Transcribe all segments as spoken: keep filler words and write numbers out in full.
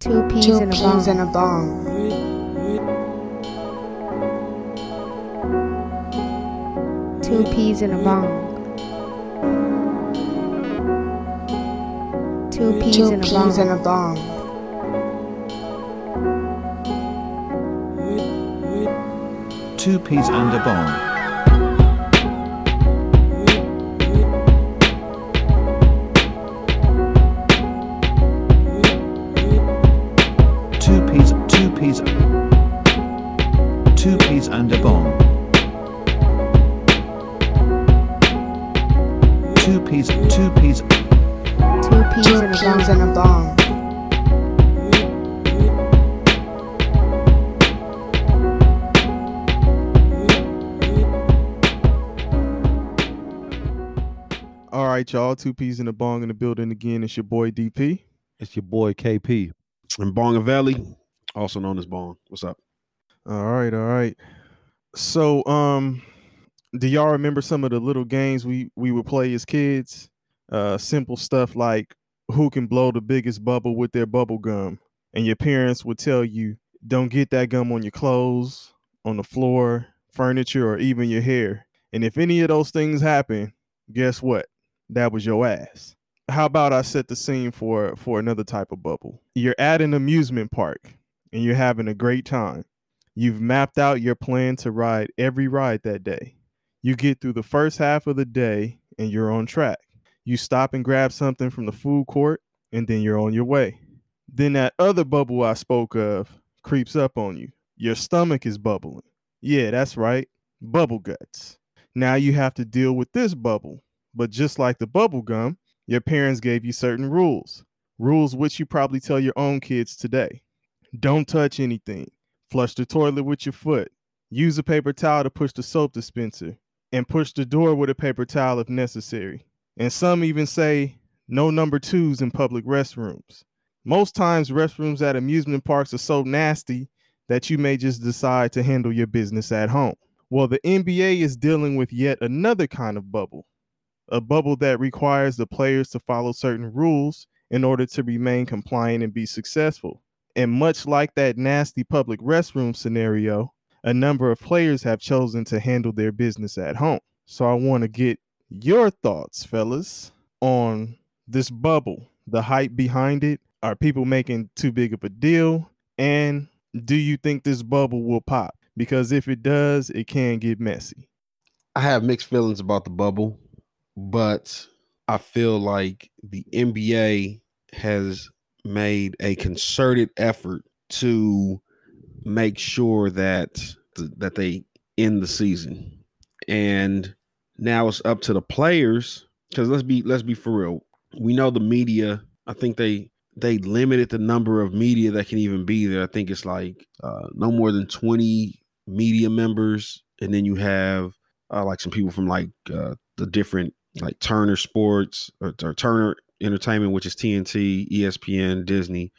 Two peas, Two and, a peas and a bong. Two peas and a bong. Two peas, Two and, a peas and a bong. Two peas and a bong. Two peas, two peas, two peas and a bong. Two peas, two peas, two peas, two and, peas a and a bong. All right, y'all. Two peas and a bong in the building again. It's your boy D P. It's your boy K P. And Bonga Valley, also known as Bong. What's up? All right, all right. So, um. do y'all remember some of the little games we, we would play as kids? Uh, simple stuff like who can blow the biggest bubble with their bubble gum? And your parents would tell you, don't get that gum on your clothes, on the floor, furniture, or even your hair. And if any of those things happen, guess what? That was your ass. How about I set the scene for, for another type of bubble? You're at an amusement park and you're having a great time. You've mapped out your plan to ride every ride that day. You get through the first half of the day and you're on track. You stop and grab something from the food court and then you're on your way. Then that other bubble I spoke of creeps up on you. Your stomach is bubbling. Yeah, that's right. Bubble guts. Now you have to deal with this bubble. But just like the bubble gum, your parents gave you certain rules. Rules which you probably tell your own kids today. Don't touch anything. Flush the toilet with your foot. Use a paper towel to push the soap dispenser. And push the door with a paper towel if necessary. And some even say no number twos in public restrooms. Most times restrooms at amusement parks are so nasty that you may just decide to handle your business at home. Well, the N B A is dealing with yet another kind of bubble, a bubble that requires the players to follow certain rules in order to remain compliant and be successful. And much like that nasty public restroom scenario, a number of players have chosen to handle their business at home. So I want to get your thoughts, fellas, on this bubble, the hype behind it. Are people making too big of a deal? And do you think this bubble will pop? Because if it does, it can get messy. I have mixed feelings about the bubble, but I feel like the N B A has made a concerted effort to make sure that that they end the season, and now it's up to the players, because let's be let's be for real, we know the media, I think they they limited the number of media that can even be there. I think it's like uh no more than twenty media members, and then you have uh, like some people from like uh the different like Turner Sports or, or Turner Entertainment, which is T N T, E S P N, Disney,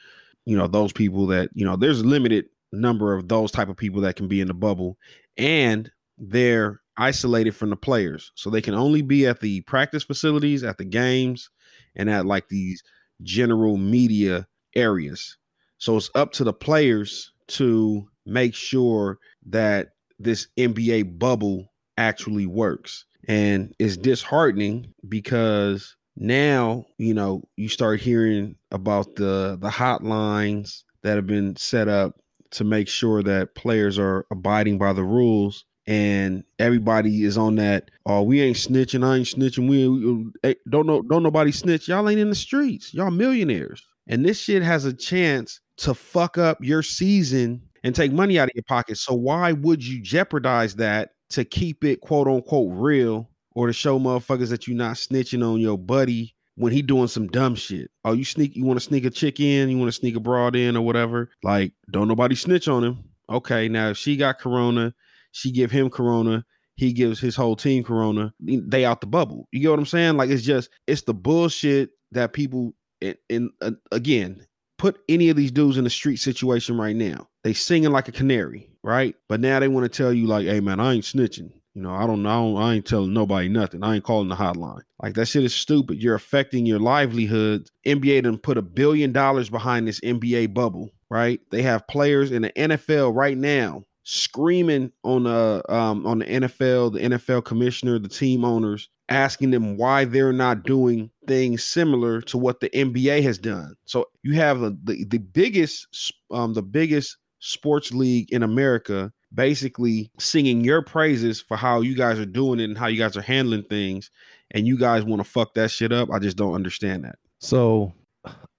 you know, those people that, you know, there's limited number of those type of people that can be in the bubble, and they're isolated from the players. So they can only be at the practice facilities, at the games, and at like these general media areas. So it's up to the players to make sure that this N B A bubble actually works. And it's disheartening because now, you know, you start hearing about the, the hotlines that have been set up to make sure that players are abiding by the rules, and everybody is on that. Oh, we ain't snitching. I ain't snitching. We, we don't know. Don't nobody snitch. Y'all ain't in the streets. Y'all millionaires. And this shit has a chance to fuck up your season and take money out of your pocket. So why would you jeopardize that to keep it quote unquote real, or to show motherfuckers that you're not snitching on your buddy when he doing some dumb shit? Oh, you sneak, you want to sneak a chick in, you want to sneak a broad in or whatever. Like, don't nobody snitch on him. Okay, now if she got corona, she give him corona, he gives his whole team corona, they out the bubble. You get what I'm saying? Like, it's just, it's the bullshit that people, and, and uh, again, put any of these dudes in a street situation right now. They singing like a canary, right? But now they want to tell you like, hey man, I ain't snitching. You know, I don't know. I, I ain't telling nobody nothing. I ain't calling the hotline. Like, that shit is stupid. You're affecting your livelihood. N B A done put a billion dollars behind this N B A bubble, right? They have players in the N F L right now screaming on the um, on the N F L, the N F L commissioner, the team owners, asking them why they're not doing things similar to what the N B A has done. So you have the the, the biggest um, the biggest sports league in America basically singing your praises for how you guys are doing it and how you guys are handling things, and you guys want to fuck that shit up. I just don't understand that. So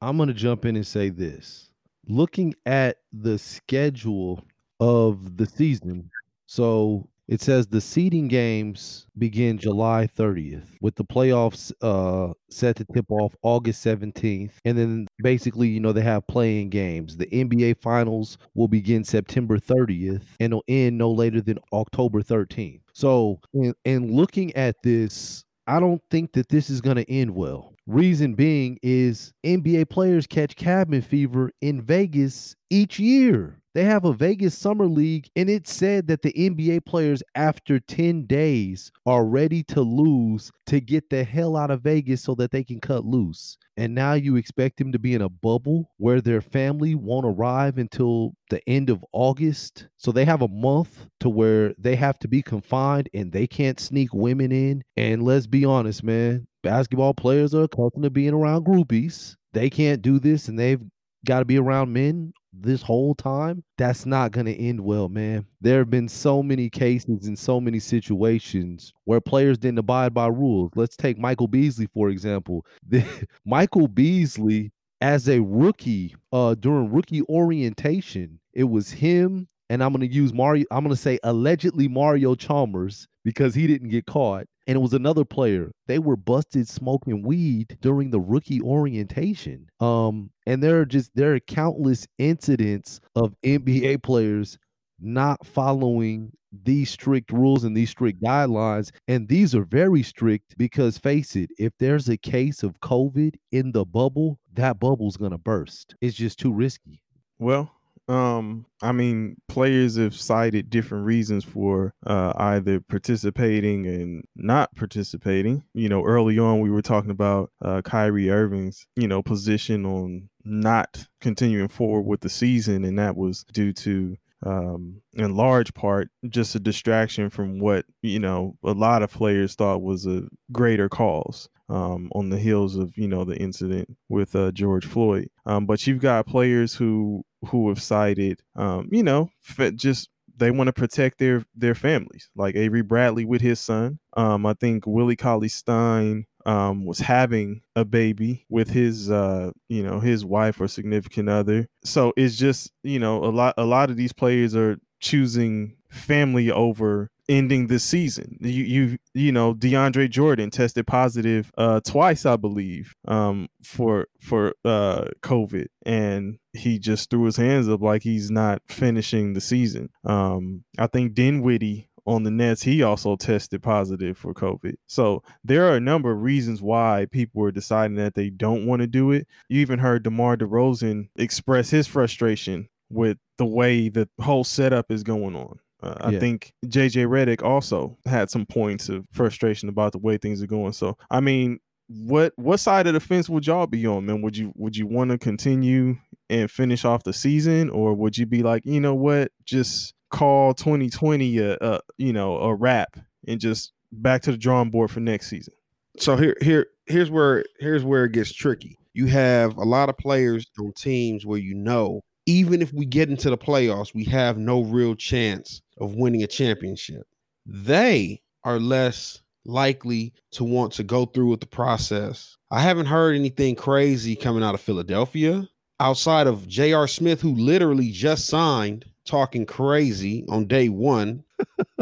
I'm going to jump in and say this. Looking at the schedule of the season, so it says the seeding games begin July thirtieth, with the playoffs uh, set to tip off August seventeenth. And then basically, you know, they have play-in games. The N B A Finals will begin September thirtieth and will end no later than October thirteenth. So in, in looking at this, I don't think that this is going to end well. Reason being is N B A players catch cabin fever in Vegas each year. They have a Vegas Summer League, and it said that the N B A players after ten days are ready to lose to get the hell out of Vegas so that they can cut loose. And now you expect them to be in a bubble where their family won't arrive until the end of August. So they have a month to where they have to be confined and they can't sneak women in. And let's be honest, man, basketball players are accustomed to being around groupies. They can't do this, and they've got to be around men this whole time. That's not going to end well, man. There have been so many cases and so many situations where players didn't abide by rules. Let's take Michael Beasley, for example. The, Michael Beasley, as a rookie, uh, during rookie orientation, it was him, and I'm going to use Mario, I'm going to say allegedly Mario Chalmers, because he didn't get caught. And it was another player. They were busted smoking weed during the rookie orientation. Um, and there are just there are countless incidents of N B A players not following these strict rules and these strict guidelines. And these are very strict because, face it, if there's a case of COVID in the bubble, that bubble's going to burst. It's just too risky. Well, Um, I mean, players have cited different reasons for uh, either participating and not participating. You know, early on, we were talking about uh, Kyrie Irving's, you know, position on not continuing forward with the season. And that was due to, um, in large part, just a distraction from what, you know, a lot of players thought was a greater cause. Um, on the heels of, you know, the incident with uh, George Floyd. Um, but you've got players who who have cited, um, you know, just they want to protect their their families, like Avery Bradley with his son. Um, I think Willie Cauley-Stein um, was having a baby with his, uh, you know, his wife or significant other. So it's just, you know, a lot a lot of these players are choosing family over ending this season. You, you, you know, DeAndre Jordan tested positive uh, twice, I believe, um, for for uh, COVID, and he just threw his hands up like he's not finishing the season. Um, I think Dinwiddie on the Nets, he also tested positive for COVID. So there are a number of reasons why people are deciding that they don't want to do it. You even heard DeMar DeRozan express his frustration with the way the whole setup is going on. Uh, I yeah. think J J Redick also had some points of frustration about the way things are going. So, I mean, what what side of the fence would y'all be on, man? Would you would you want to continue and finish off the season, or would you be like, you know what, just call twenty twenty a, a you know a wrap and just back to the drawing board for next season? So here here here's where here's where it gets tricky. You have a lot of players on teams where, you know, even if we get into the playoffs, we have no real chance of winning a championship. They are less likely to want to go through with the process. I haven't heard anything crazy coming out of Philadelphia outside of J R. Smith, who literally just signed, talking crazy on day one.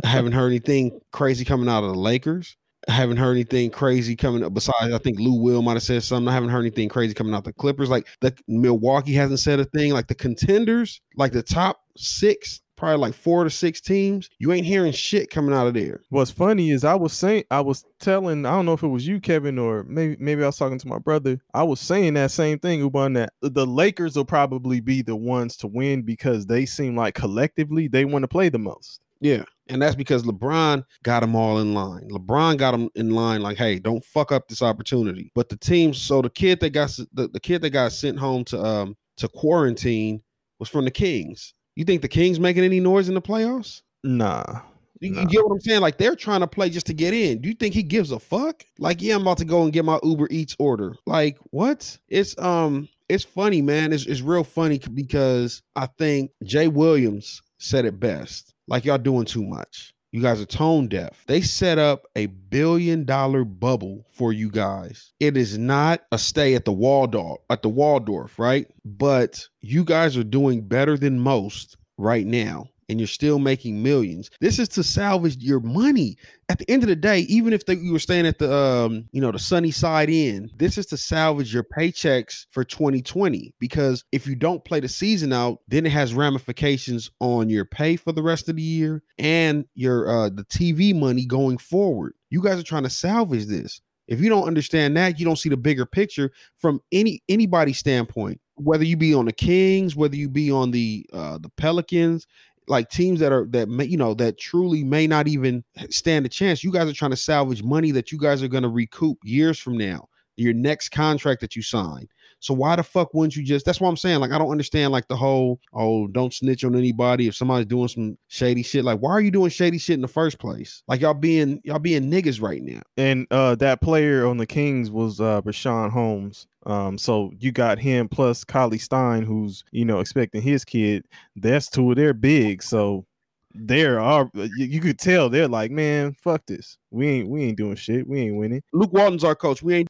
I haven't heard anything crazy coming out of the Lakers. I haven't heard anything crazy coming up. Besides, I think Lou Will might have said something. I haven't heard anything crazy coming out the Clippers. Like, the Milwaukee hasn't said a thing. Like, the contenders, like the top six, probably like four to six teams, you ain't hearing shit coming out of there. What's funny is I was saying, I was telling, I don't know if it was you, Kevin, or maybe maybe I was talking to my brother. I was saying that same thing, Uban, that the Lakers will probably be the ones to win because they seem like collectively they want to play the most. Yeah. And that's because LeBron got them all in line. LeBron got them in line like, hey, don't fuck up this opportunity. But the team, so the kid that got the, the kid that got sent home to um to quarantine was from the Kings. You think the Kings making any noise in the playoffs? Nah. You, nah. you get what I'm saying? Like, they're trying to play just to get in. Do you think he gives a fuck? Like, yeah, I'm about to go and get my Uber Eats order. Like, what? It's um, it's funny, man. It's it's real funny because I think Jay Williams said it best. Like, y'all doing too much. You guys are tone deaf. They set up a billion dollar bubble for you guys. It is not a stay at the Waldorf, at the Waldorf, right? But you guys are doing better than most right now, and you're still making millions. This is to salvage your money. At the end of the day, even if they, you were staying at the, um, you know, the Sunnyside Inn, this is to salvage your paychecks for twenty twenty. Because if you don't play the season out, then it has ramifications on your pay for the rest of the year and your uh, the T V money going forward. You guys are trying to salvage this. If you don't understand that, you don't see the bigger picture from any anybody's standpoint. Whether you be on the Kings, whether you be on the uh, the Pelicans. Like teams that are that may, you know, that truly may not even stand a chance. You guys are trying to salvage money that you guys are going to recoup years from now, your next contract that you sign. So why the fuck wouldn't you just? That's what I'm saying. Like, I don't understand like the whole, oh, don't snitch on anybody if somebody's doing some shady shit. Like, why are you doing shady shit in the first place? Like, y'all being y'all being niggas right now. And uh, that player on the Kings was uh, Rashawn Holmes. Um, so you got him plus Cauley-Stein, who's, you know, expecting his kid. That's two of their big. So there are, you could tell they're like, man, fuck this. We ain't we ain't doing shit. We ain't winning. Luke Walton's our coach. We ain't.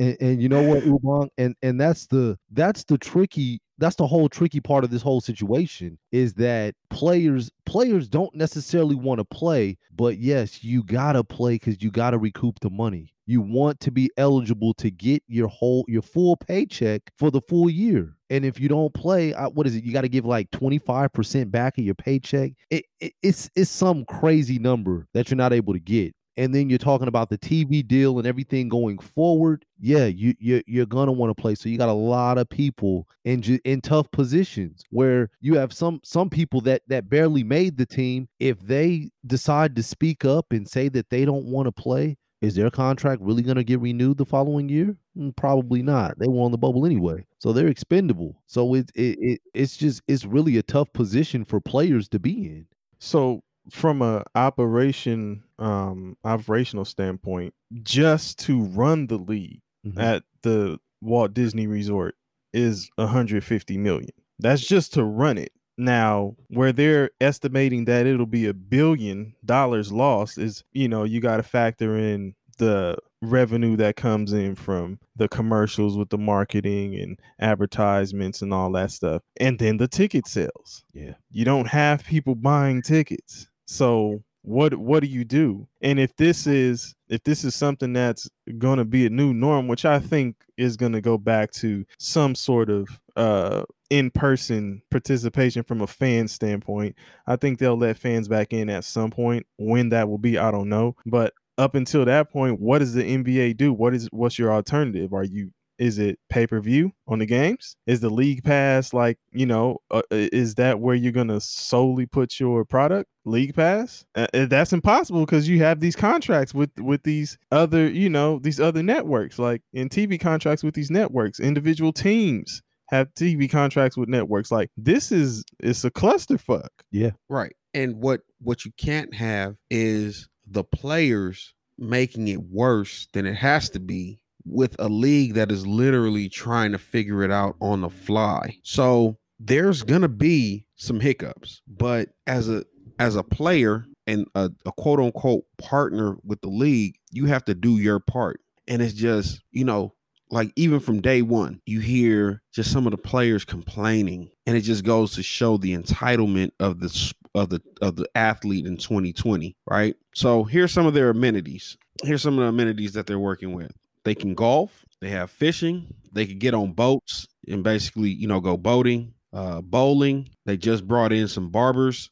and, and you know what, Ubang? And and that's the that's the tricky. That's the whole tricky part of this whole situation is that players players don't necessarily want to play, but yes, you gotta play because you gotta recoup the money. You want to be eligible to get your whole your full paycheck for the full year. And if you don't play, I, what is it? You got to give like twenty-five percent back of your paycheck. It, it, it's it's some crazy number that you're not able to get. And then you're talking about the T V deal and everything going forward. Yeah, you, you, you're going to want to play. So you got a lot of people in in tough positions where you have some some people that, that barely made the team. If they decide to speak up and say that they don't want to play, is their contract really going to get renewed the following year? Probably not. They were on the bubble anyway, so they're expendable. So it it, it it's just it's really a tough position for players to be in. So from a operation um, operational standpoint, just to run the league mm-hmm. at the Walt Disney Resort is one hundred fifty million dollars. That's just to run it. Now, where they're estimating that it'll be a billion dollars lost is, you know, you got to factor in the revenue that comes in from the commercials with the marketing and advertisements and all that stuff. And then the ticket sales. Yeah. You don't have people buying tickets. So what what do you do? And if this is if this is something that's going to be a new norm, which I think is going to go back to some sort of uh in-person participation from a fan standpoint. I think they'll let fans back in at some point. When that will be, I don't know. But up until that point, what does the N B A do? What is what's your alternative? Are you is it pay-per-view on the games? Is the league pass like, you know, uh, is that where you're going to solely put your product? League pass? Uh, that's impossible because you have these contracts with, with these other, you know, these other networks, like in T V contracts with these networks, individual teams have T V contracts with networks. Like, this is, it's a clusterfuck. Yeah. Right. And what, what you can't have is the players making it worse than it has to be with a league that is literally trying to figure it out on the fly. So there's going to be some hiccups, but as a, as a player and a, a quote unquote partner with the league, you have to do your part. And it's just, you know, like even from day one, you hear just some of the players complaining, and it just goes to show the entitlement of the of the of the athlete in twenty twenty, right? So here's some of their amenities. Here's some of the amenities that they're working with. They can golf. They have fishing. They can get on boats and basically, you know, go boating, uh, bowling. They just brought in some barbers,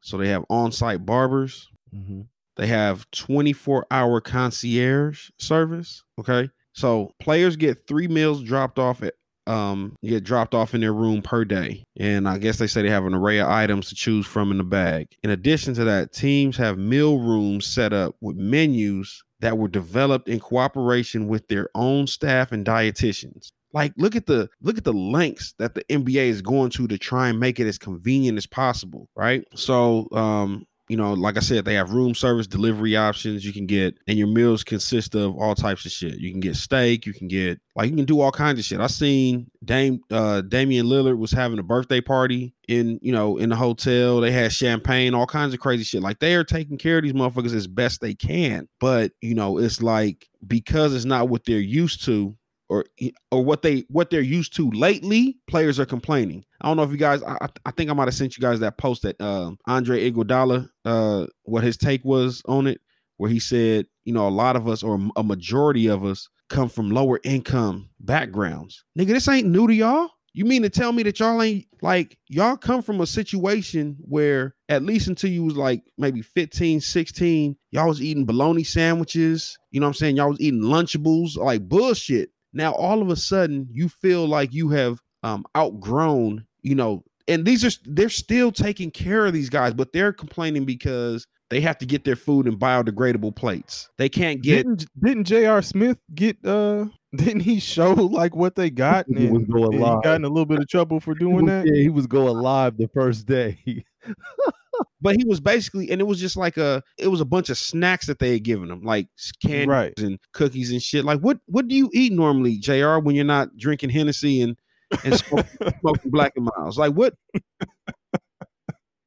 so they have on-site barbers. Mm-hmm. They have twenty-four hour concierge service. Okay. So players get three meals dropped off at um get dropped off in their room per day, and I guess they say they have an array of items to choose from in the bag. In addition to that, teams have meal rooms set up with menus that were developed in cooperation with their own staff and dietitians. Like, look at the look at the lengths that the N B A is going to to try and make it as convenient as possible, right? So um you know, like I said, they have room service, delivery options you can get, and your meals consist of all types of shit. You can get steak, you can get, like, you can do all kinds of shit. I seen Dame, uh, Damian Lillard was having a birthday party in, you know, in the hotel. They had champagne, all kinds of crazy shit. Like, they are taking care of these motherfuckers as best they can. But, you know, it's like, because it's not what they're used to, or or what they what they're used to lately, players are complaining. I don't know if you guys, I, I think I might have sent you guys that post that um, Andre Iguodala, uh, what his take was on it, where he said, you know, a lot of us, or a majority of us, come from lower income backgrounds. Nigga, this ain't new to y'all. You mean to tell me that y'all ain't, like, y'all come from a situation where, at least until you was like maybe fifteen, sixteen, y'all was eating bologna sandwiches, you know what I'm saying? Y'all was eating Lunchables, like, bullshit. Now, all of a sudden, you feel like you have um, outgrown, you know, and these are, they're still taking care of these guys, but they're complaining because they have to get their food in biodegradable plates. They can't get. Didn't, didn't J R. Smith get, uh, didn't he show like what they got? And he was going live. He got in a little bit of trouble for doing that. Yeah, he was going live the first day. But he was basically, and it was just like a, it was a bunch of snacks that they had given him, like candies, right, and cookies and shit. Like, what, what do you eat normally, J R, when you're not drinking Hennessy and, and smoking, smoking Black and Miles? Like, what,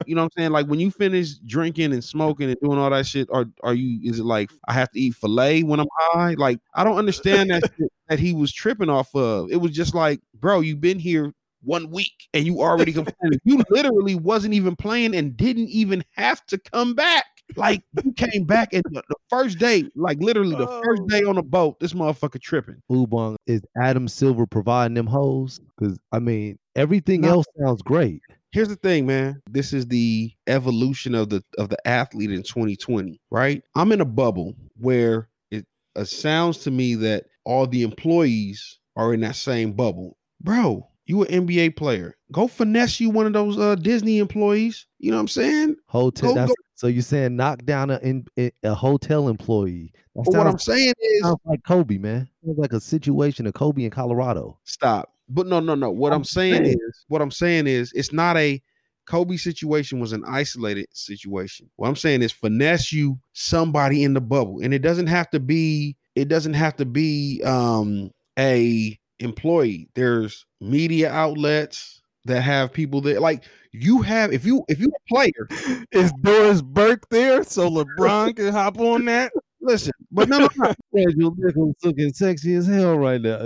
you know what I'm saying? Like, when you finish drinking and smoking and doing all that shit, are, are you, is it like, I have to eat filet when I'm high? Like, I don't understand that shit that he was tripping off of. It was just like, bro, you've been here one week and you already complaining. You literally wasn't even playing and didn't even have to come back. Like, you came back and the, the first day, like literally the oh. first day on the boat, this motherfucker tripping. Ubung, is Adam Silver providing them hoes? Because I mean, everything no. else sounds great. Here's the thing, man. This is the evolution of the of the athlete in twenty twenty, right? I'm in a bubble where it uh, sounds to me that all the employees are in that same bubble, bro. You an N B A player. Go finesse you one of those uh, Disney employees. You know what I'm saying? Hotel. Go, that's, go. So you're saying knock down a, a, a hotel employee. That sounds, what I'm saying is. Sounds like Kobe, man. Sounds like a situation of Kobe in Colorado. Stop. But no, no, no. What I'm, I'm saying, saying is, what I'm saying is, it's not a Kobe situation was an isolated situation. What I'm saying is finesse you somebody in the bubble. And it doesn't have to be, it doesn't have to be um, a employee. There's media outlets that have people that, like, you have, if you if you're a player, is Doris Burke there so LeBron can hop on that? Listen, but no, no, no. Looking sexy as hell right now.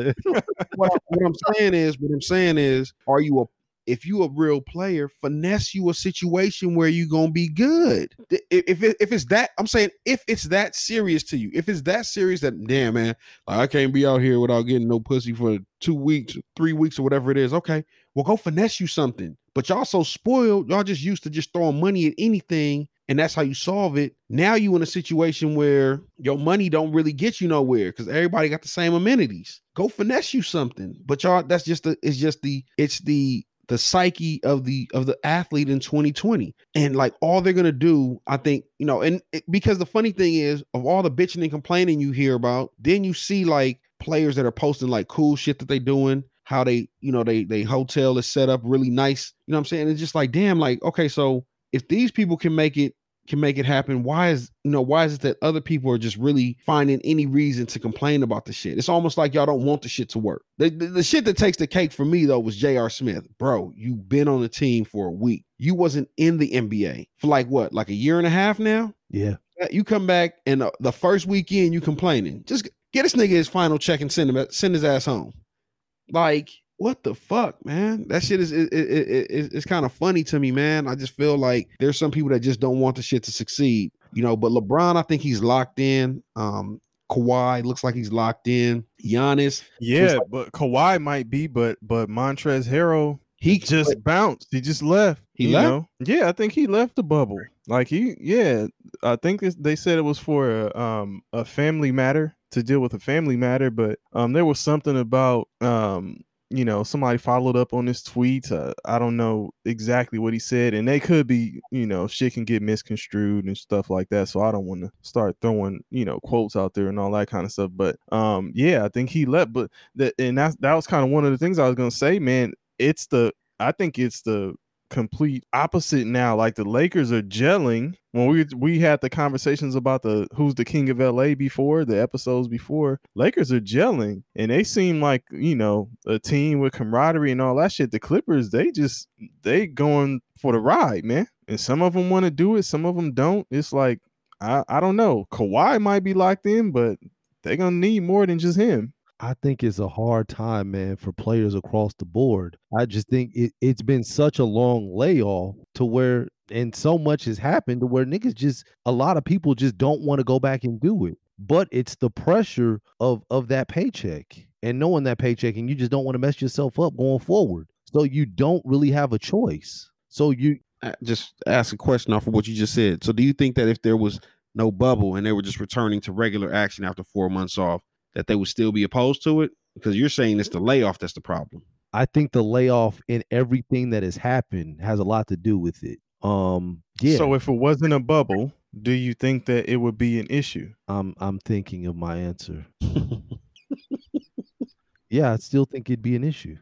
what, what I'm saying is, what I'm saying is, are you a if you a real player, finesse you a situation where you gonna be good. If it, if it's that, I'm saying if it's that serious to you, if it's that serious that, damn man, I can't be out here without getting no pussy for two weeks, three weeks or whatever it is. Okay, well go finesse you something. But y'all so spoiled, y'all just used to just throwing money at anything and that's how you solve it. Now you in a situation where your money don't really get you nowhere because everybody got the same amenities. Go finesse you something. But y'all, that's just the, it's just the, it's the, the psyche of the of the athlete in twenty twenty. And like all they're going to do, I think, you know, and it, because the funny thing is of all the bitching and complaining you hear about, then you see like players that are posting like cool shit that they doing, how they, you know, they, they hotel is set up really nice. You know what I'm saying? It's just like, damn, like, okay, so if these people can make it, can make it happen, why is, you know, why is it that other people are just really finding any reason to complain about the shit? It's almost like y'all don't want the shit to work. The, the, the shit that takes the cake for me though was J R. Smith. Bro, you've been on the team for a week. You wasn't in the N B A for like what, like a year and a half now? Yeah. You come back and uh, the first weekend you complaining. Just get this nigga his final check and send him send his ass home. Like, what the fuck, man? That shit is it, it, it, it, it's kind of funny to me, man. I just feel like there's some people that just don't want the shit to succeed, you know. But LeBron, I think he's locked in. Um, Kawhi looks like he's locked in. Giannis, yeah, like, but Kawhi might be, but but Montrezl Harrell, he just like, bounced. He just left. He you left. Know? Yeah, I think he left the bubble. Like he, yeah, I think this, they said it was for a, um a family matter to deal with a family matter, but um, there was something about um. you know, somebody followed up on this tweet. Uh, I don't know exactly what he said, and they could be, you know, shit can get misconstrued and stuff like that. So I don't want to start throwing, you know, quotes out there and all that kind of stuff. But um, yeah, I think he left. But that, and that that was kind of one of the things I was gonna say, man. It's the I think it's the complete opposite now. Like the Lakers are gelling. When we we had the conversations about the who's the king of L A before, the episodes before, Lakers are gelling and they seem like, you know, a team with camaraderie and all that shit. The Clippers, they just they going for the ride, man. And some of them want to do it, some of them don't. It's like I I don't know. Kawhi might be locked in, but they're gonna need more than just him. I think it's a hard time, man, for players across the board. I just think it, it's been such a long layoff to where, and so much has happened to where niggas just, a lot of people just don't want to go back and do it. But it's the pressure of, of that paycheck and knowing that paycheck, and you just don't want to mess yourself up going forward. So you don't really have a choice. So you I just ask a question off of what you just said. So do you think that if there was no bubble and they were just returning to regular action after four months off, that they would still be opposed to it? Because you're saying it's the layoff that's the problem. I think the layoff in everything that has happened has a lot to do with it. Um, yeah. So if it wasn't a bubble, do you think that it would be an issue? I'm I'm thinking of my answer. Yeah, I still think it'd be an issue.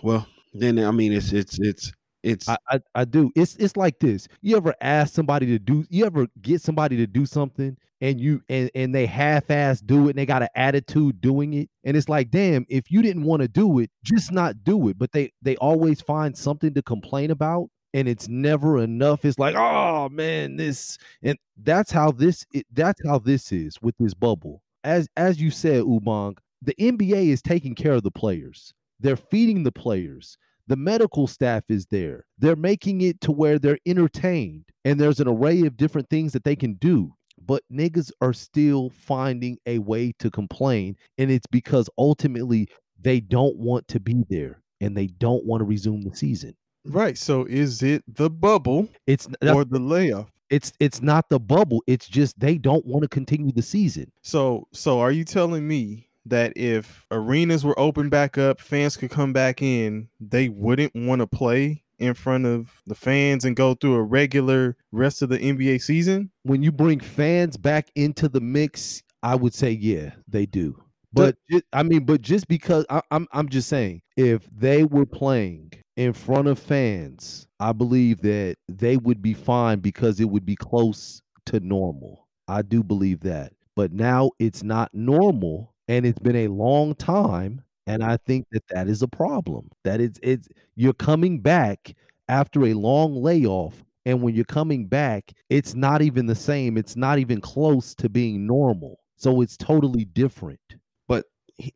Well, then I mean, it's it's it's it's. I, I I do. It's it's like this. You ever ask somebody to do? You ever get somebody to do something? And you and, and they half-ass do it, and they got an attitude doing it. And it's like, damn, if you didn't want to do it, just not do it. But they they always find something to complain about, and it's never enough. It's like, oh man, this and that's how this it, that's how this is with this bubble. As as you said, Ubang, the N B A is taking care of the players. They're feeding the players. The medical staff is there. They're making it to where they're entertained, and there's an array of different things that they can do. But niggas are still finding a way to complain. And it's because ultimately they don't want to be there and they don't want to resume the season. Right. So is it the bubble it's, or the layoff? It's it's not the bubble. It's just they don't want to continue the season. So so are you telling me that if arenas were open back up, fans could come back in, they wouldn't want to play in front of the fans and go through a regular rest of the N B A season? When you bring fans back into the mix, I would say, yeah, they do. But just, I mean, but just because I, I'm, I'm just saying, if they were playing in front of fans, I believe that they would be fine because it would be close to normal. I do believe that. But now it's not normal, and it's been a long time. And I think that that is a problem, that it's, it's, you're coming back after a long layoff. And when you're coming back, it's not even the same. It's not even close to being normal. So it's totally different. But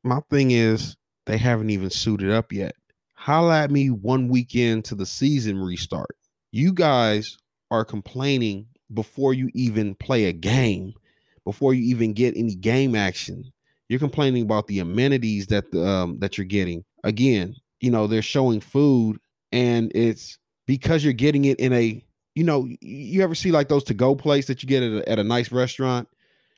my thing is they haven't even suited up yet. Holla at me one weekend to the season restart. You guys are complaining before you even play a game, before you even get any game action. You're complaining about the amenities that the um, that you're getting. Again, you know, they're showing food, and it's because you're getting it in a, you know, you ever see like those to-go plates that you get at a, at a nice restaurant?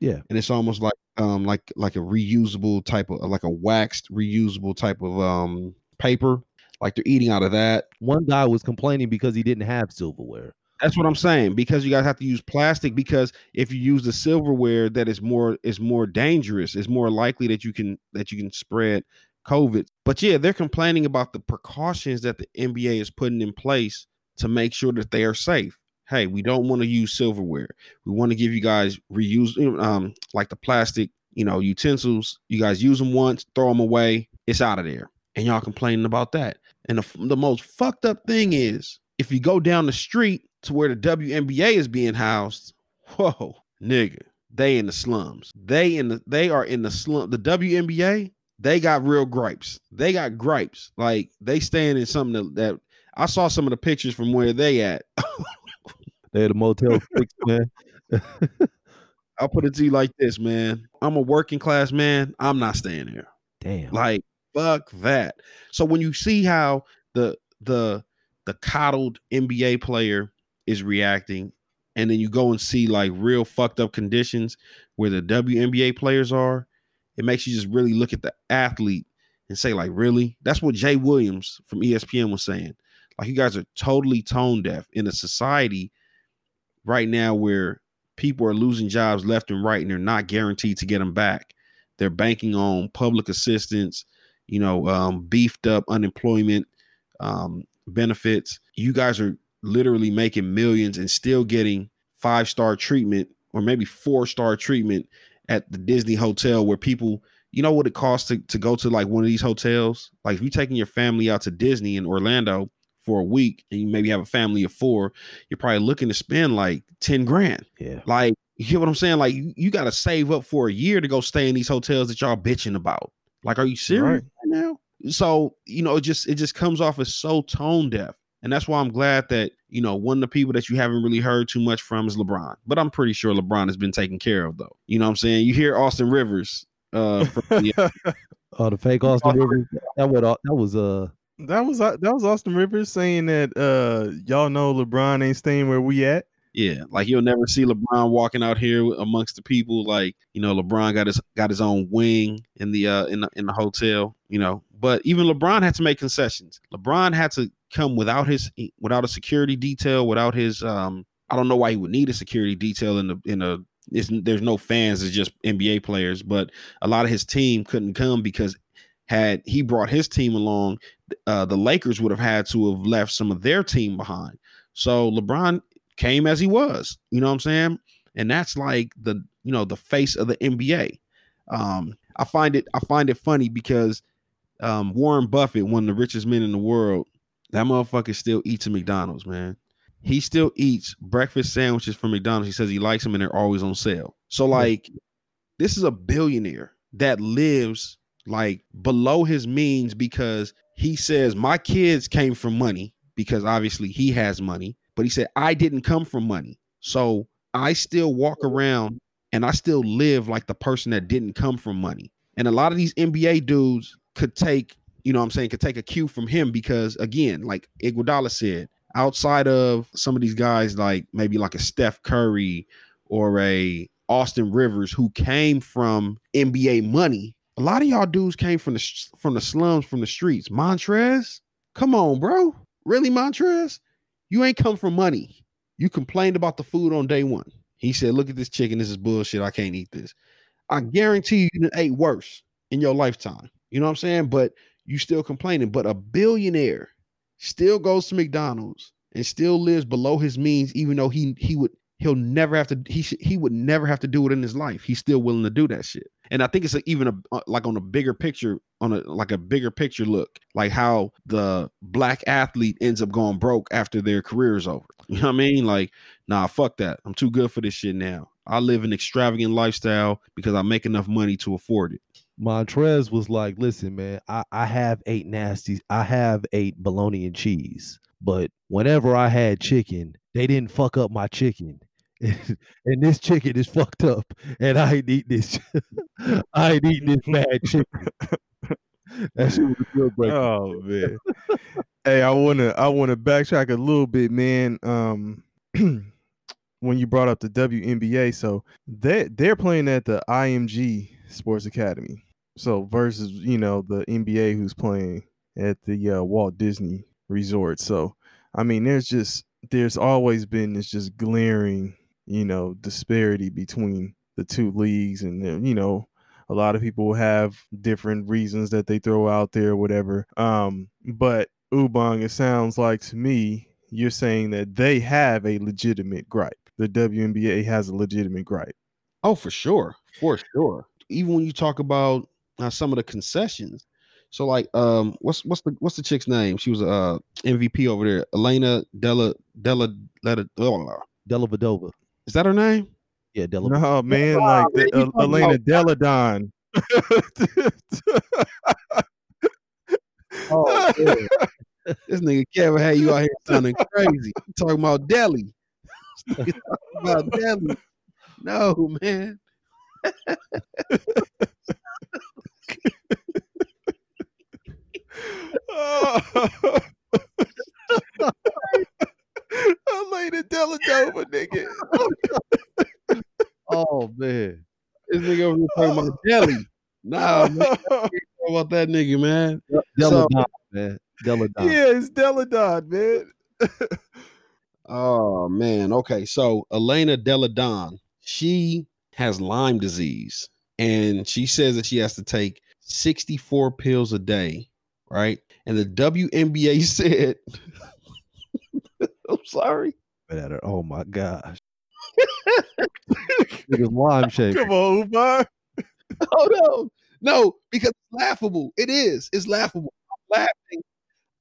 Yeah. And it's almost like um like like a reusable type of, like a waxed reusable type of um paper. Like they're eating out of that. One guy was complaining because he didn't have silverware. That's what I'm saying, because you guys have to use plastic, because if you use the silverware, that is more is more dangerous. It's more likely that you can that you can spread COVID. But yeah, they're complaining about the precautions that the N B A is putting in place to make sure that they are safe. Hey, we don't want to use silverware. We want to give you guys reuse, um, like the plastic, you know, utensils. You guys use them once, throw them away. It's out of there. And y'all complaining about that. And the, the most fucked up thing is, if you go down the street to where the W N B A is being housed, whoa, nigga, they in the slums. They in the they are in the slum. The W N B A, they got real gripes. They got gripes. Like they staying in something that, that I saw some of the pictures from where they at. They at a Motel six, man. I'll put it to you like this, man. I'm a working class man. I'm not staying here. Damn. Like, fuck that. So when you see how the the the coddled N B A player is reacting, and then you go and see like real fucked up conditions where the W N B A players are, it makes you just really look at the athlete and say, like, really? That's what Jay Williams from E S P N was saying. Like, you guys are totally tone deaf in a society right now where people are losing jobs left and right, and they're not guaranteed to get them back. They're banking on public assistance, you know, um, beefed up unemployment um, benefits. You guys are literally making millions and still getting five-star treatment or maybe four-star treatment at the Disney hotel, where people, you know what it costs to, to go to like one of these hotels? Like, if you're taking your family out to Disney in Orlando for a week and you maybe have a family of four, you're probably looking to spend like ten grand. Yeah. Like, you hear what I'm saying? Like, you, you got to save up for a year to go stay in these hotels that y'all bitching about. Like, are you serious right now? So, you know, it just, it just comes off as so tone deaf. And that's why I'm glad that, you know, one of the people that you haven't really heard too much from is LeBron. But I'm pretty sure LeBron has been taken care of, though. You know what I'm saying? You hear Austin Rivers. Uh, from, yeah. Oh, the fake Austin, Austin Rivers. That was, that was uh, that was that was Austin Rivers saying that uh, y'all know LeBron ain't staying where we at. Yeah, like, you'll never see LeBron walking out here amongst the people. Like, you know, LeBron got his got his own wing in the uh in the, in the hotel. You know, but even LeBron had to make concessions. LeBron had to come without his without a security detail, without his um. I don't know why he would need a security detail in the in a. It's, there's no fans, it's just N B A players, but a lot of his team couldn't come because had he brought his team along, uh, the Lakers would have had to have left some of their team behind. So LeBron came as he was, you know what I'm saying? And that's like the, you know, the face of the N B A. Um, I find it, I find it funny because um, Warren Buffett, one of the richest men in the world, that motherfucker still eats at McDonald's, man. He still eats breakfast sandwiches from McDonald's. He says he likes them and they're always on sale. So, like, this is a billionaire that lives, like, below his means because he says, my kids came from money because obviously he has money. But he said, I didn't come from money. So I still walk around and I still live like the person that didn't come from money. And a lot of these N B A dudes could take, you know what I'm saying, could take a cue from him because, again, like Iguodala said, outside of some of these guys, like maybe like a Steph Curry or a Austin Rivers who came from N B A money, a lot of y'all dudes came from the from the slums, from the streets. Montrez, come on, bro. Really, Montrez? You ain't come from money. You complained about the food on day one. He said, look at this chicken. This is bullshit. I can't eat this. I guarantee you, you ate worse in your lifetime. You know what I'm saying? But you still complaining. But a billionaire still goes to McDonald's and still lives below his means, even though he he would he'll never have to he should, he would never have to do it in his life. He's still willing to do that shit. And I think it's a, even a like on a bigger picture on a like a bigger picture look, like how the black athlete ends up going broke after their career is over. You know what I mean? Like, nah, fuck that. I'm too good for this shit now. I live an extravagant lifestyle because I make enough money to afford it. Montrez was like, listen, man, I, I have eight nasties. I have eight bologna and cheese. But whenever I had chicken, they didn't fuck up my chicken. And this chicken is fucked up. And I ain't eat this. I ain't eating this bad chicken. That shit was a good break. Oh, man. Hey, I want to I wanna backtrack a little bit, man. Um, when you brought up the W N B A. So they, they're playing at the I M G Sports Academy. So versus, you know, the N B A who's playing at the uh, Walt Disney Resort. So, I mean, there's just, there's always been this just glaring, you know, disparity between the two leagues. And, you know, a lot of people have different reasons that they throw out there, whatever. Um, but Ubang, it sounds like to me, you're saying that they have a legitimate gripe. The W N B A has a legitimate gripe. Oh, for sure. For sure. Even when you talk about uh, some of the concessions, so like um, what's what's the what's the chick's name? She was a uh, M V P over there, Elena Delle Delle Delle Vadova. Is that her name? Yeah, Della. No, man, oh, like man, the, uh, Elena Delle Donne. Oh, man. This nigga Kevin had you out here sounding crazy. You talking about Deli? Talking about Deli? No, man. Oh. I laid a Della Dova, nigga. Oh man, this nigga over here talking about Deli. Nah, man. about that nigga, man. Delle Donne, man. Delle Donne. Yeah, it's Delle Donne, man. Oh, man. Okay, so Elena Delle Donne, she has Lyme disease, and she says that she has to take sixty-four pills a day, right? And the W N B A said, I'm sorry. At her. Oh, my gosh. Lyme shaker. Come on, Umar. Oh, no. No, because it's laughable. It is. It's laughable. I'm laughing.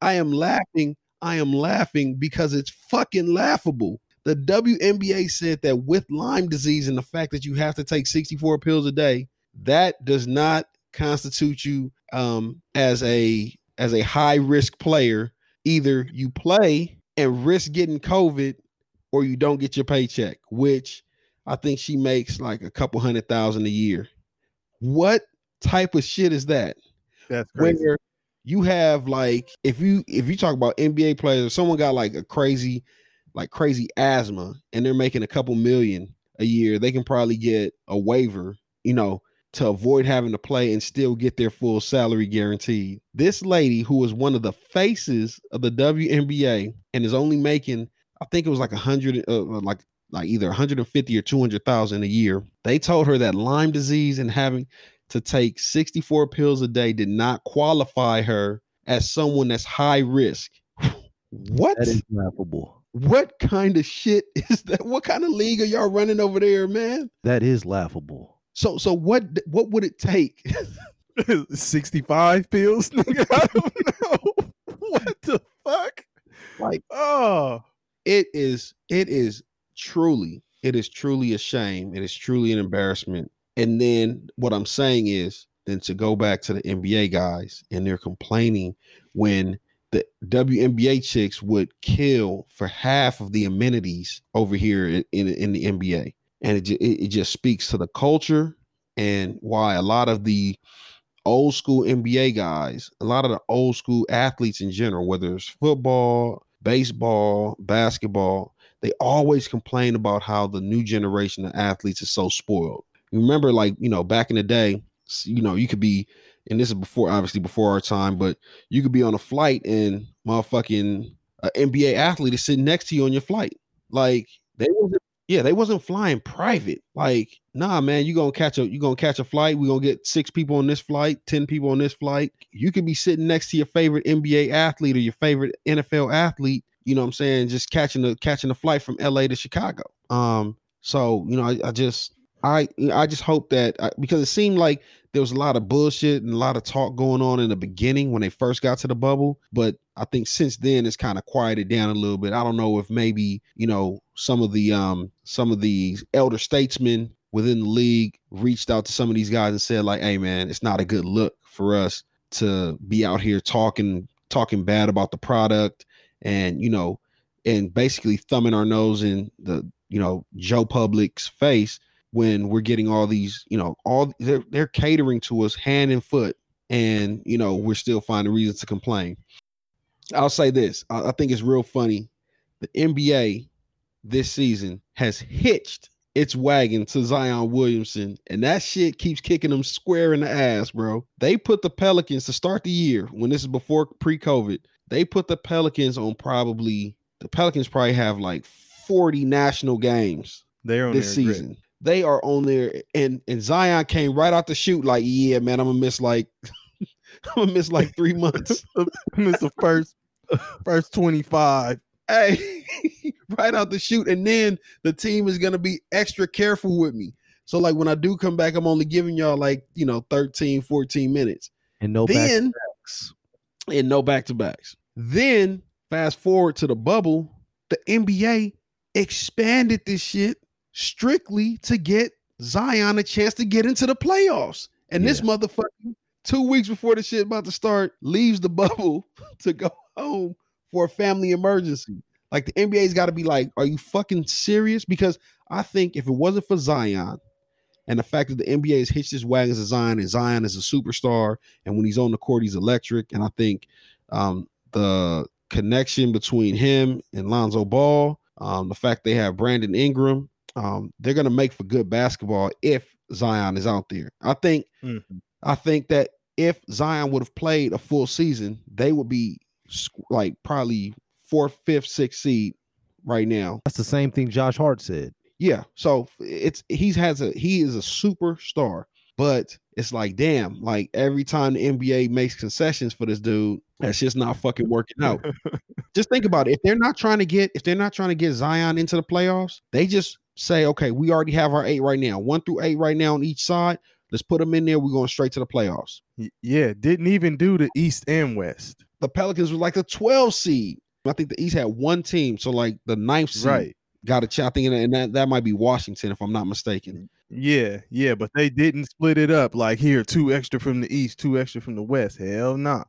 I am laughing. I am laughing because it's fucking laughable. The W N B A said that with Lyme disease and the fact that you have to take sixty-four pills a day, that does not constitute you um, as a as a high risk player. Either you play and risk getting COVID, or you don't get your paycheck, which I think she makes like a couple hundred thousand a year. What type of shit is that? That's crazy. Where you have like, if you if you talk about N B A players, someone got like a crazy, like crazy asthma, and they're making a couple million a year, they can probably get a waiver, you know, to avoid having to play and still get their full salary guaranteed. This lady, who is one of the faces of the W N B A and is only making, I think it was like a hundred, uh, like like either one hundred fifty or two hundred thousand a year. They told her that Lyme disease and having to take sixty-four pills a day did not qualify her as someone that's high risk. What? That is laughable. What kind of shit is that? What kind of league are y'all running over there, man? That is laughable. So, so what? What would it take? sixty-five pills, nigga. I don't know. What the fuck? Like, oh. It is, it is truly, it is truly a shame. It is truly an embarrassment. And then what I'm saying is, then to go back to the N B A guys, and they're complaining when the W N B A chicks would kill for half of the amenities over here in, in, in the N B A. And it, it, it just speaks to the culture and why a lot of the old school N B A guys, a lot of the old school athletes in general, whether it's football, baseball, basketball, they always complain about how the new generation of athletes is so spoiled. You remember, like, you know, back in the day, you know, you could be, and this is before, obviously before our time, but you could be on a flight and motherfucking uh, N B A athlete is sitting next to you on your flight. Like, they wasn't, yeah, they wasn't flying private. Like, nah, man, you gonna catch a, you gonna catch a flight. We're gonna get six people on this flight, ten people on this flight. You could be sitting next to your favorite N B A athlete or your favorite N F L athlete, you know what I'm saying? Just catching the catching a flight from L A to Chicago. Um, so you know, I, I just I I just hope that I, because it seemed like there was a lot of bullshit and a lot of talk going on in the beginning when they first got to the bubble, but I think since then it's kind of quieted down a little bit. I don't know if maybe, you know, some of the um some of the elder statesmen within the league reached out to some of these guys and said like, "Hey man, it's not a good look for us to be out here talking talking bad about the product and, you know, and basically thumbing our nose in the, you know, Joe Public's face when we're getting all these, you know, all they're they're catering to us hand and foot, and, you know, we're still finding reasons to complain." I'll say this. I think it's real funny. The N B A this season has hitched its wagon to Zion Williamson, and that shit keeps kicking them square in the ass, bro. They put the Pelicans to start the year, when this is before pre-COVID, they put the Pelicans on probably, the Pelicans probably have like forty national games They're on this season. Grid. They are on there, and, and Zion came right out the chute like, yeah, man, I'm going to miss like... I'm gonna miss like three months. Miss the first, first twenty-five. Hey, right out the shoot, and then the team is gonna be extra careful with me. So like when I do come back, I'm only giving y'all like, you know, thirteen, fourteen minutes, and no then, back-to-backs. and no back-to-backs. Then fast forward to the bubble, the N B A expanded this shit strictly to get Zion a chance to get into the playoffs, and yeah. this motherfucker. Two weeks before the shit about to start, leaves the bubble to go home for a family emergency. Like the N B A's got to be like, are you fucking serious? Because I think if it wasn't for Zion and the fact that the N B A has hitched his wagons to Zion, and Zion is a superstar, and when he's on the court, he's electric. And I think um, the connection between him and Lonzo Ball, um, the fact they have Brandon Ingram, um, they're going to make for good basketball if Zion is out there. I think, mm-hmm. I think that if Zion would have played a full season, they would be like probably fourth, fifth, sixth seed right now. That's the same thing Josh Hart said. Yeah. So it's he's has a he is a superstar, but it's like, damn, like every time the N B A makes concessions for this dude, that's just not fucking working out. Just think about it. If they're not trying to get if they're not trying to get Zion into the playoffs, they just say, okay, we already have our eight right now, one through eight right now on each side. Let's put them in there. We're going straight to the playoffs. Yeah, didn't even do the East and West. The Pelicans were like the twelve seed. I think the East had one team, so like the ninth seed. Right. Got a chat thing, and that, that might be Washington, if I'm not mistaken. Yeah, yeah, but they didn't split it up like here, two extra from the East, two extra from the West. Hell nah.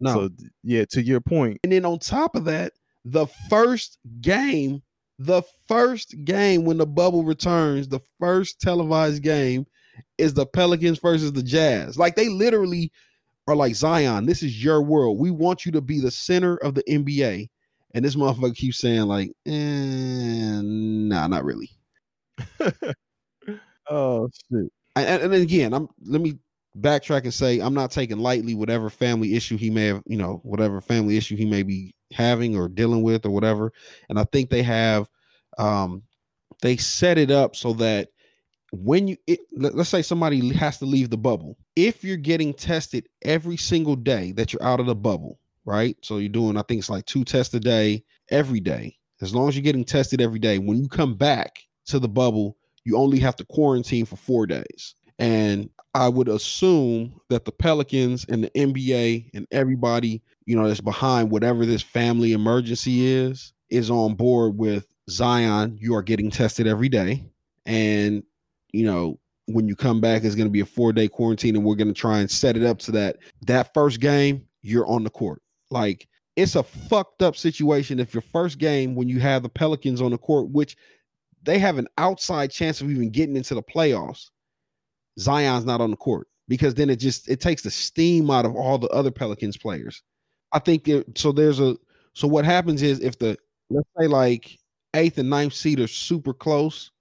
no. So, yeah, to your point. And then on top of that, the first game, the first game when the bubble returns, the first televised game is the Pelicans versus the Jazz. Like, they literally are like, Zion, this is your world. We want you to be the center of the N B A. And this motherfucker keeps saying like, eh, nah, not really. Oh, shit. And, and again, I'm let me backtrack and say I'm not taking lightly whatever family issue he may have, you know, whatever family issue he may be having or dealing with or whatever. And I think they have, um, they set it up so that when you, it, let's say somebody has to leave the bubble. If you're getting tested every single day that you're out of the bubble, right? So you're doing, I think it's like two tests a day, every day. As long as you're getting tested every day, when you come back to the bubble, you only have to quarantine for four days. And I would assume that the Pelicans and the N B A and everybody, you know, that's behind whatever this family emergency is, is on board with Zion. You are getting tested every day. And, you know, when you come back, it's going to be a four day quarantine, and we're going to try and set it up so that that first game, you're on the court. Like, it's a fucked up situation if your first game when you have the Pelicans on the court, which they have an outside chance of even getting into the playoffs, Zion's not on the court, because then it just it takes the steam out of all the other Pelicans players. I think it, so there's a so what happens is if the let's say like eighth and ninth seed are super close,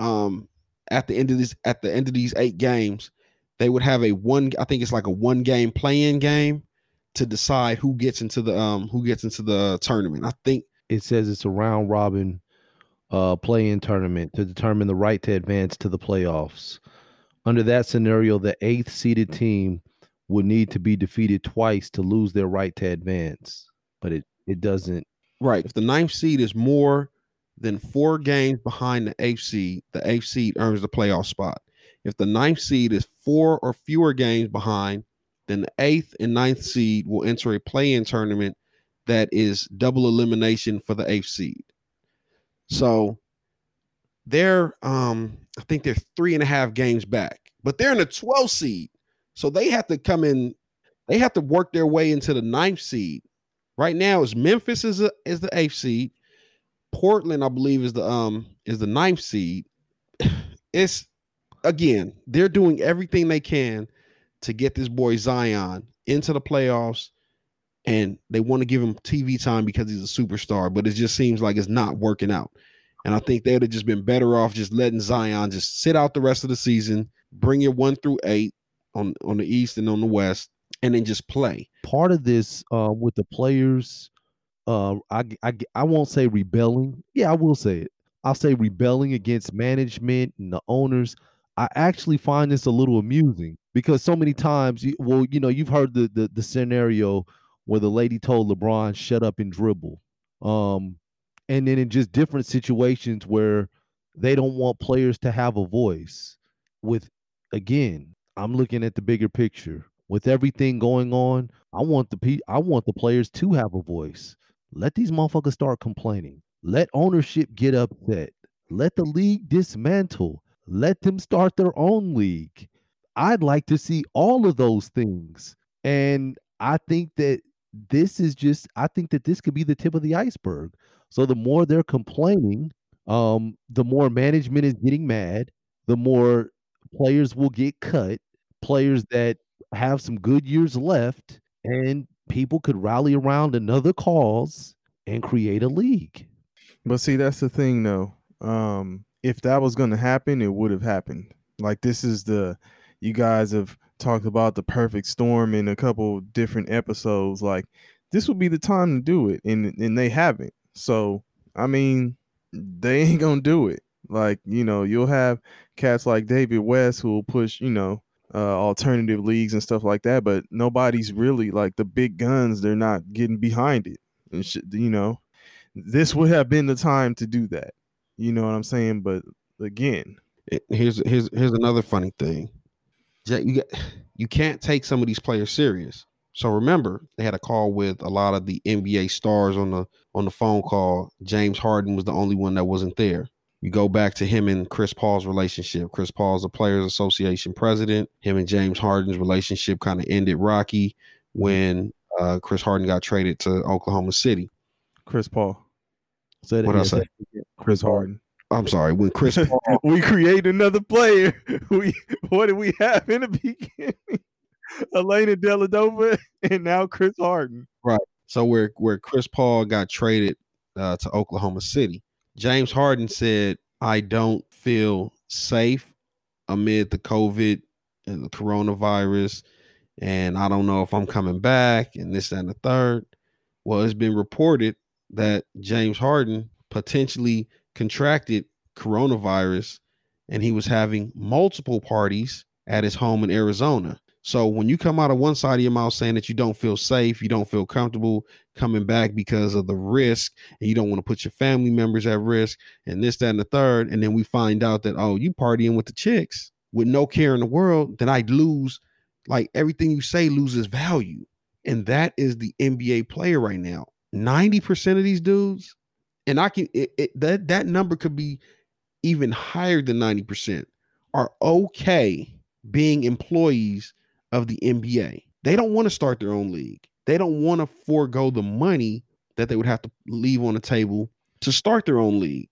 um at the end of this at the end of these eight games, they would have a one I think it's like a one game play-in game to decide who gets into the um who gets into the tournament. I think it says it's a round robin uh play-in tournament to determine the right to advance to the playoffs. Under that scenario, the eighth seeded team would need to be defeated twice to lose their right to advance. But it it doesn't. Right. If the ninth seed is more than four games behind the eighth seed, the eighth seed earns the playoff spot. If the ninth seed is four or fewer games behind, then the eighth and ninth seed will enter a play-in tournament that is double elimination for the eighth seed. So they're, um, I think they're three and a half games back, but they're in the twelfth seed. So they have to come in, they have to work their way into the ninth seed. Right now is Memphis is, a, is the eighth seed. Portland, I believe, is the um is the ninth seed. It's, again, they're doing everything they can to get this boy Zion into the playoffs, and they want to give him T V time because he's a superstar, but it just seems like it's not working out. And I think they'd have just been better off just letting Zion just sit out the rest of the season, bring your one through eight on, on the East and on the West, and then just play. Part of this uh, with the players, uh, I, I, I won't say rebelling. Yeah, I will say it. I'll say rebelling against management and the owners. I actually find this a little amusing, because so many times, well, you know, you've heard the the, the scenario where the lady told LeBron, shut up and dribble. Um, and then in just different situations where they don't want players to have a voice. With, again, I'm looking at the bigger picture. With everything going on, I want the pe- I want the players to have a voice. Let these motherfuckers start complaining. Let ownership get upset. Let the league dismantle. Let them start their own league. I'd like to see all of those things. And I think that this is just, I think that this could be the tip of the iceberg. So the more they're complaining, um, the more management is getting mad, the more players will get cut, players that have some good years left, and people could rally around another cause and create a league. But see, that's the thing though. Um, if that was going to happen, it would have happened. Like, this is the, you guys have talked about the perfect storm in a couple different episodes. Like, this would be the time to do it, and and they haven't. So, I mean, they ain't gonna do it. Like, you know, you'll have cats like David West who will push, you know, uh, alternative leagues and stuff like that, but nobody's really, like, the big guns, they're not getting behind it. And sh- you know, this would have been the time to do that. You know what I'm saying? But again, it, here's here's here's another funny thing. You got, you can't take some of these players serious. So remember, they had a call with a lot of the N B A stars on the on the phone call. James Harden was the only one that wasn't there. You go back to him and Chris Paul's relationship. Chris Paul's the Players Association president. Him and James Harden's relationship kind of ended rocky when uh, Chris Harden got traded to Oklahoma City. Chris Paul. What did I say? Chris Harden. I'm sorry. When Chris Paul, we create another player. We what did we have in the beginning? Elena Delle Donne and now Chris Harden. Right. So where where Chris Paul got traded uh, to Oklahoma City, James Harden said, "I don't feel safe amid the COVID and the coronavirus, and I don't know if I'm coming back." And this, that, and the third. Well, it's been reported that James Harden potentially contracted coronavirus, and he was having multiple parties at his home in Arizona. So when you come out of one side of your mouth saying that you don't feel safe, you don't feel comfortable coming back because of the risk, and you don't want to put your family members at risk, and this, that, and the third, and then we find out that, oh, you partying with the chicks with no care in the world, then I lose, like, everything you say loses value. And that is the N B A player right now. ninety percent of these dudes, and I can it, it, that that number could be even higher than ninety percent, are okay being employees of the N B A. They don't want to start their own league. They don't want to forego the money that they would have to leave on the table to start their own league.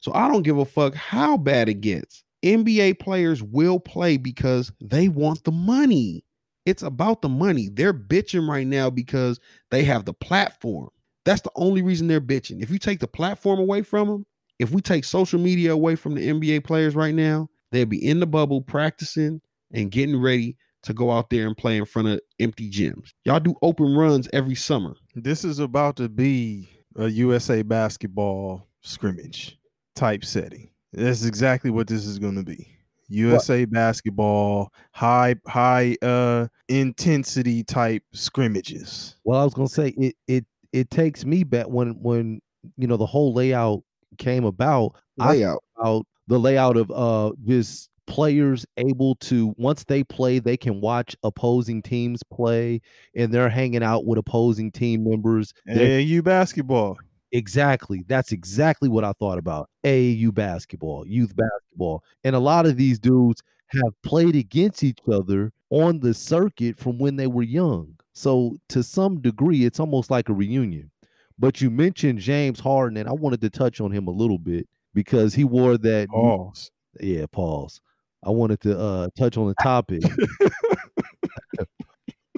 So I don't give a fuck how bad it gets. N B A players will play because they want the money. It's about the money. They're bitching right now because they have the platform. That's the only reason they're bitching. If you take the platform away from them, if we take social media away from the N B A players right now, they'll be in the bubble practicing and getting ready to go out there and play in front of empty gyms. Y'all do open runs every summer. This is about to be a U S A basketball scrimmage type setting. That's exactly what this is going to be. U S A what? Basketball, high high uh, intensity type scrimmages. Well, I was going to say it it it takes me back when when you know the whole layout came about. Layout out the layout of uh this. Players able to, once they play, they can watch opposing teams play, and they're hanging out with opposing team members. A A U basketball. Exactly. That's exactly what I thought about. A A U basketball, youth basketball. And a lot of these dudes have played against each other on the circuit from when they were young. So to some degree, it's almost like a reunion. But you mentioned James Harden, and I wanted to touch on him a little bit because he wore that. Pause. Yeah, pause. I wanted to uh, touch on the topic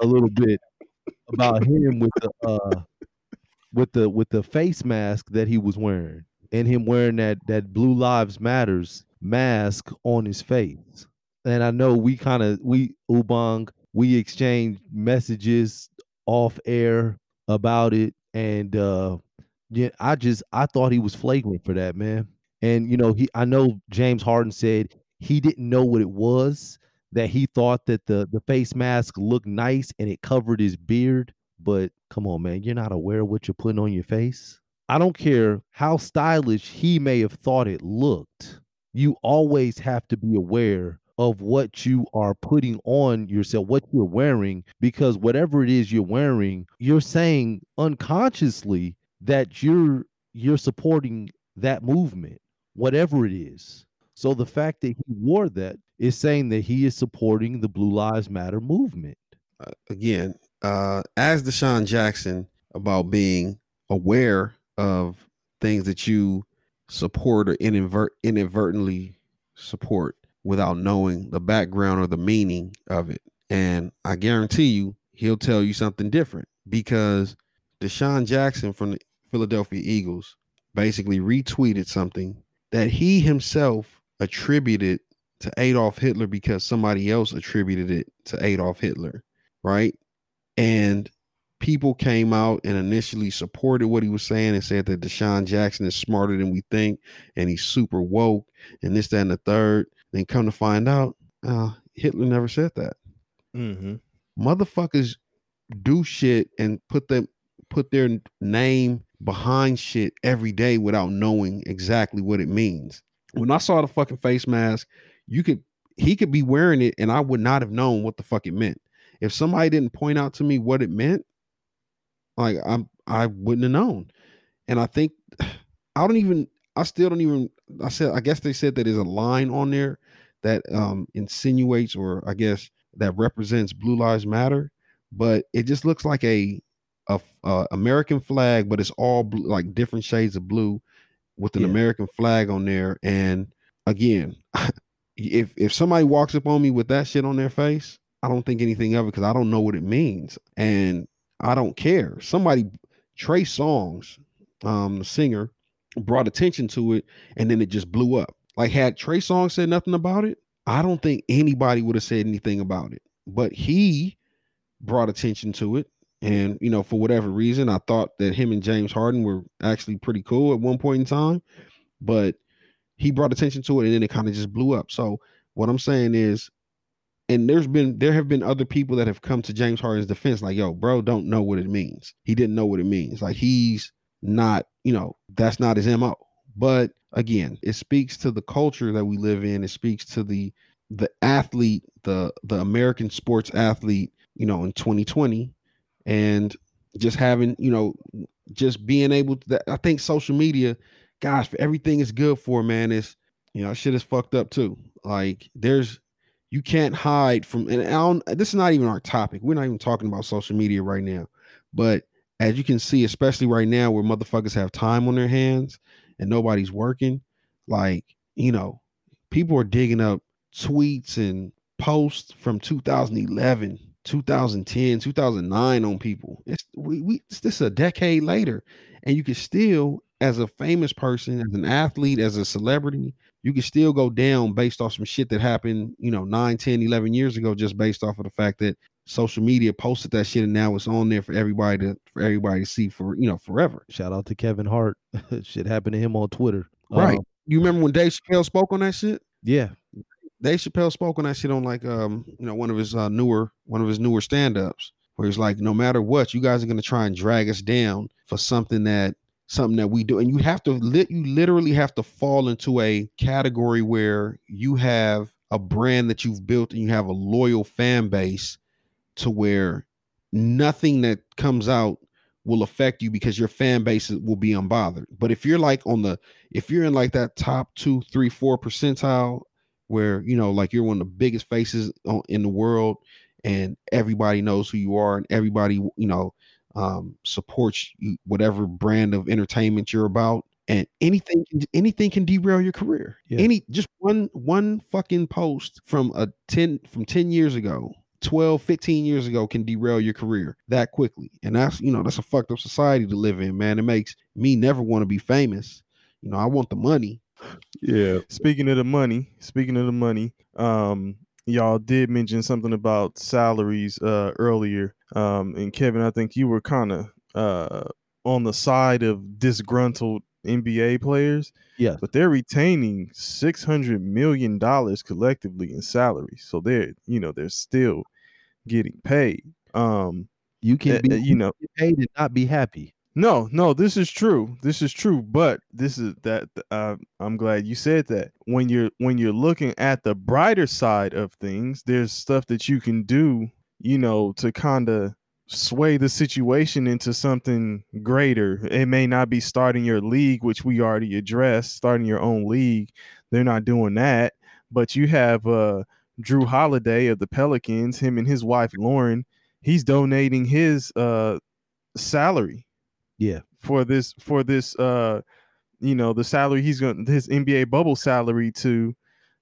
a little bit about him with the uh, with the with the face mask that he was wearing, and him wearing that that Blue Lives Matters mask on his face. And I know we kind of we Ubang we exchanged messages off air about it, and uh, yeah, I just I thought he was flagrant for that, man. And you know he I know James Harden said he didn't know what it was, that he thought that the, the face mask looked nice and it covered his beard. But come on, man, you're not aware of what you're putting on your face. I don't care how stylish he may have thought it looked. You always have to be aware of what you are putting on yourself, what you're wearing, because whatever it is you're wearing, you're saying unconsciously that you're you're supporting that movement, whatever it is. So the fact that he wore that is saying that he is supporting the Blue Lives Matter movement. Uh, again, uh, ask Deshaun Jackson about being aware of things that you support or inadvert- inadvertently support without knowing the background or the meaning of it. And I guarantee you, he'll tell you something different, because Deshaun Jackson from the Philadelphia Eagles basically retweeted something that he himself attributed to Adolf Hitler because somebody else attributed it to Adolf Hitler, right? And people came out and initially supported what he was saying and said that Deshaun Jackson is smarter than we think and he's super woke and this, that, and the third. Then come to find out, uh, Hitler never said that. Mm-hmm. Motherfuckers do shit and put them put their name behind shit every day without knowing exactly what it means. When I saw the fucking face mask, you could he could be wearing it and I would not have known what the fuck it meant. If somebody didn't point out to me what it meant, like I'm I wouldn't have known. And I think I don't even I still don't even I said I guess they said that there's a line on there that um insinuates or I guess that represents Blue Lives Matter, but it just looks like a a uh, American flag, but it's all blue, like different shades of blue with an yeah. American flag on there. And again, if if somebody walks up on me with that shit on their face, I don't think anything of it because I don't know what it means and I don't care. Somebody, Trey Songz, um, the singer, brought attention to it and then it just blew up. Like had Trey Songz said nothing about it, I don't think anybody would have said anything about it, but he brought attention to it. And, you know, for whatever reason, I thought that him and James Harden were actually pretty cool at one point in time, but he brought attention to it and then it kind of just blew up. So what I'm saying is, and there's been, there have been other people that have come to James Harden's defense, like, yo, bro, don't know what it means. He didn't know what it means. Like he's not, you know, that's not his M O, but again, it speaks to the culture that we live in. It speaks to the the athlete, the the American sports athlete, you know, in twenty twenty, and just having, you know, just being able to. I think social media, gosh, everything is good for, man. It's, you know, shit is fucked up too. Like there's, you can't hide from. And I don't, this is not even our topic. We're not even talking about social media right now. But as you can see, especially right now, where motherfuckers have time on their hands and nobody's working, like, you know, people are digging up tweets and posts from two thousand eleven, two thousand ten, two thousand nine on people. It's we, we it's, this is a decade later, and you can still, as a famous person, as an athlete, as a celebrity, you can still go down based off some shit that happened, you know, nine, ten, eleven years ago, just based off of the fact that social media posted that shit and now it's on there for everybody to for everybody to see for, you know, forever. Shout out to Kevin Hart. Shit happened to him on Twitter. Right. Um, you remember when Dave Chappelle spoke on that shit? Yeah. Dave Chappelle spoke on that shit on like um, you know, one of his uh, newer one of his newer stand-ups where he's like, no matter what, you guys are gonna try and drag us down for something that something that we do. And you have to lit you literally have to fall into a category where you have a brand that you've built and you have a loyal fan base, to where nothing that comes out will affect you because your fan base will be unbothered. But if you're like on the, if you're in like that top two, three, four percentile where, you know, like you're one of the biggest faces on, in the world and everybody knows who you are and everybody, you know, um, supports you, whatever brand of entertainment you're about, and anything, anything can derail your career. Yeah. Any, just one, one fucking post from a ten, from ten years ago, twelve, fifteen years ago can derail your career that quickly. And that's, you know, that's a fucked up society to live in, man. It makes me never want to be famous. You know, I want the money. Yeah. Speaking of the money, speaking of the money, um, y'all did mention something about salaries uh, earlier. Um, and Kevin, I think you were kind of uh, on the side of disgruntled N B A players. Yeah. But they're retaining six hundred million dollars collectively in salaries. So they're, you know, they're still getting paid. Um, you can be, uh, you know, paid and not be happy. No, no, this is true. This is true. But this is that uh, I'm glad you said that. When you're when you're looking at the brighter side of things, there's stuff that you can do, you know, to kind of sway the situation into something greater. It may not be starting your league, which we already addressed, starting your own league. They're not doing that. But you have uh, Drew Holiday of the Pelicans, him and his wife, Lauren. He's donating his uh, salary. Yeah. For this, for this, uh, you know, the salary he's going to, his N B A bubble salary to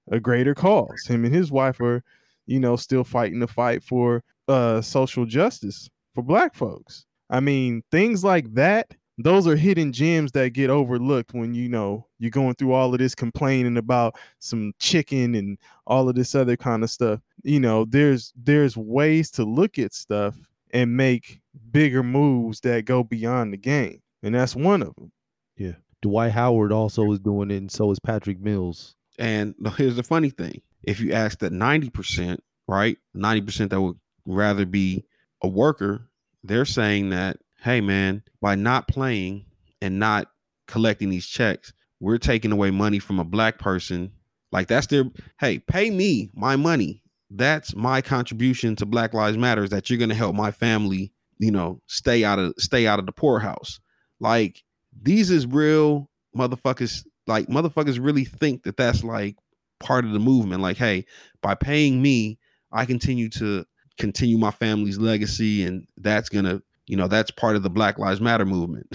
a greater cause. Him and his wife are, you know, still fighting the fight for uh, social justice for Black folks. I mean, things like that those are hidden gems that get overlooked when, you know, you're going through all of this complaining about some chicken and all of this other kind of stuff. You know, there's there's ways to look at stuff and make bigger moves that go beyond the game. And that's one of them. Yeah. Dwight Howard also is doing it, and so is Patrick Mills. And here's the funny thing. If you ask that ninety percent, right, ninety percent that would rather be a worker, they're saying that, hey, man, by not playing and not collecting these checks, we're taking away money from a black person. Like, that's their, hey, pay me my money. That's my contribution to Black Lives Matter, is that you're going to help my family, you know, stay out of stay out of the poorhouse. Like, these is real motherfuckers. Like, motherfuckers really think that that's like part of the movement. Like, hey, by paying me, I continue to continue my family's legacy. And that's going to, you know, that's part of the Black Lives Matter movement.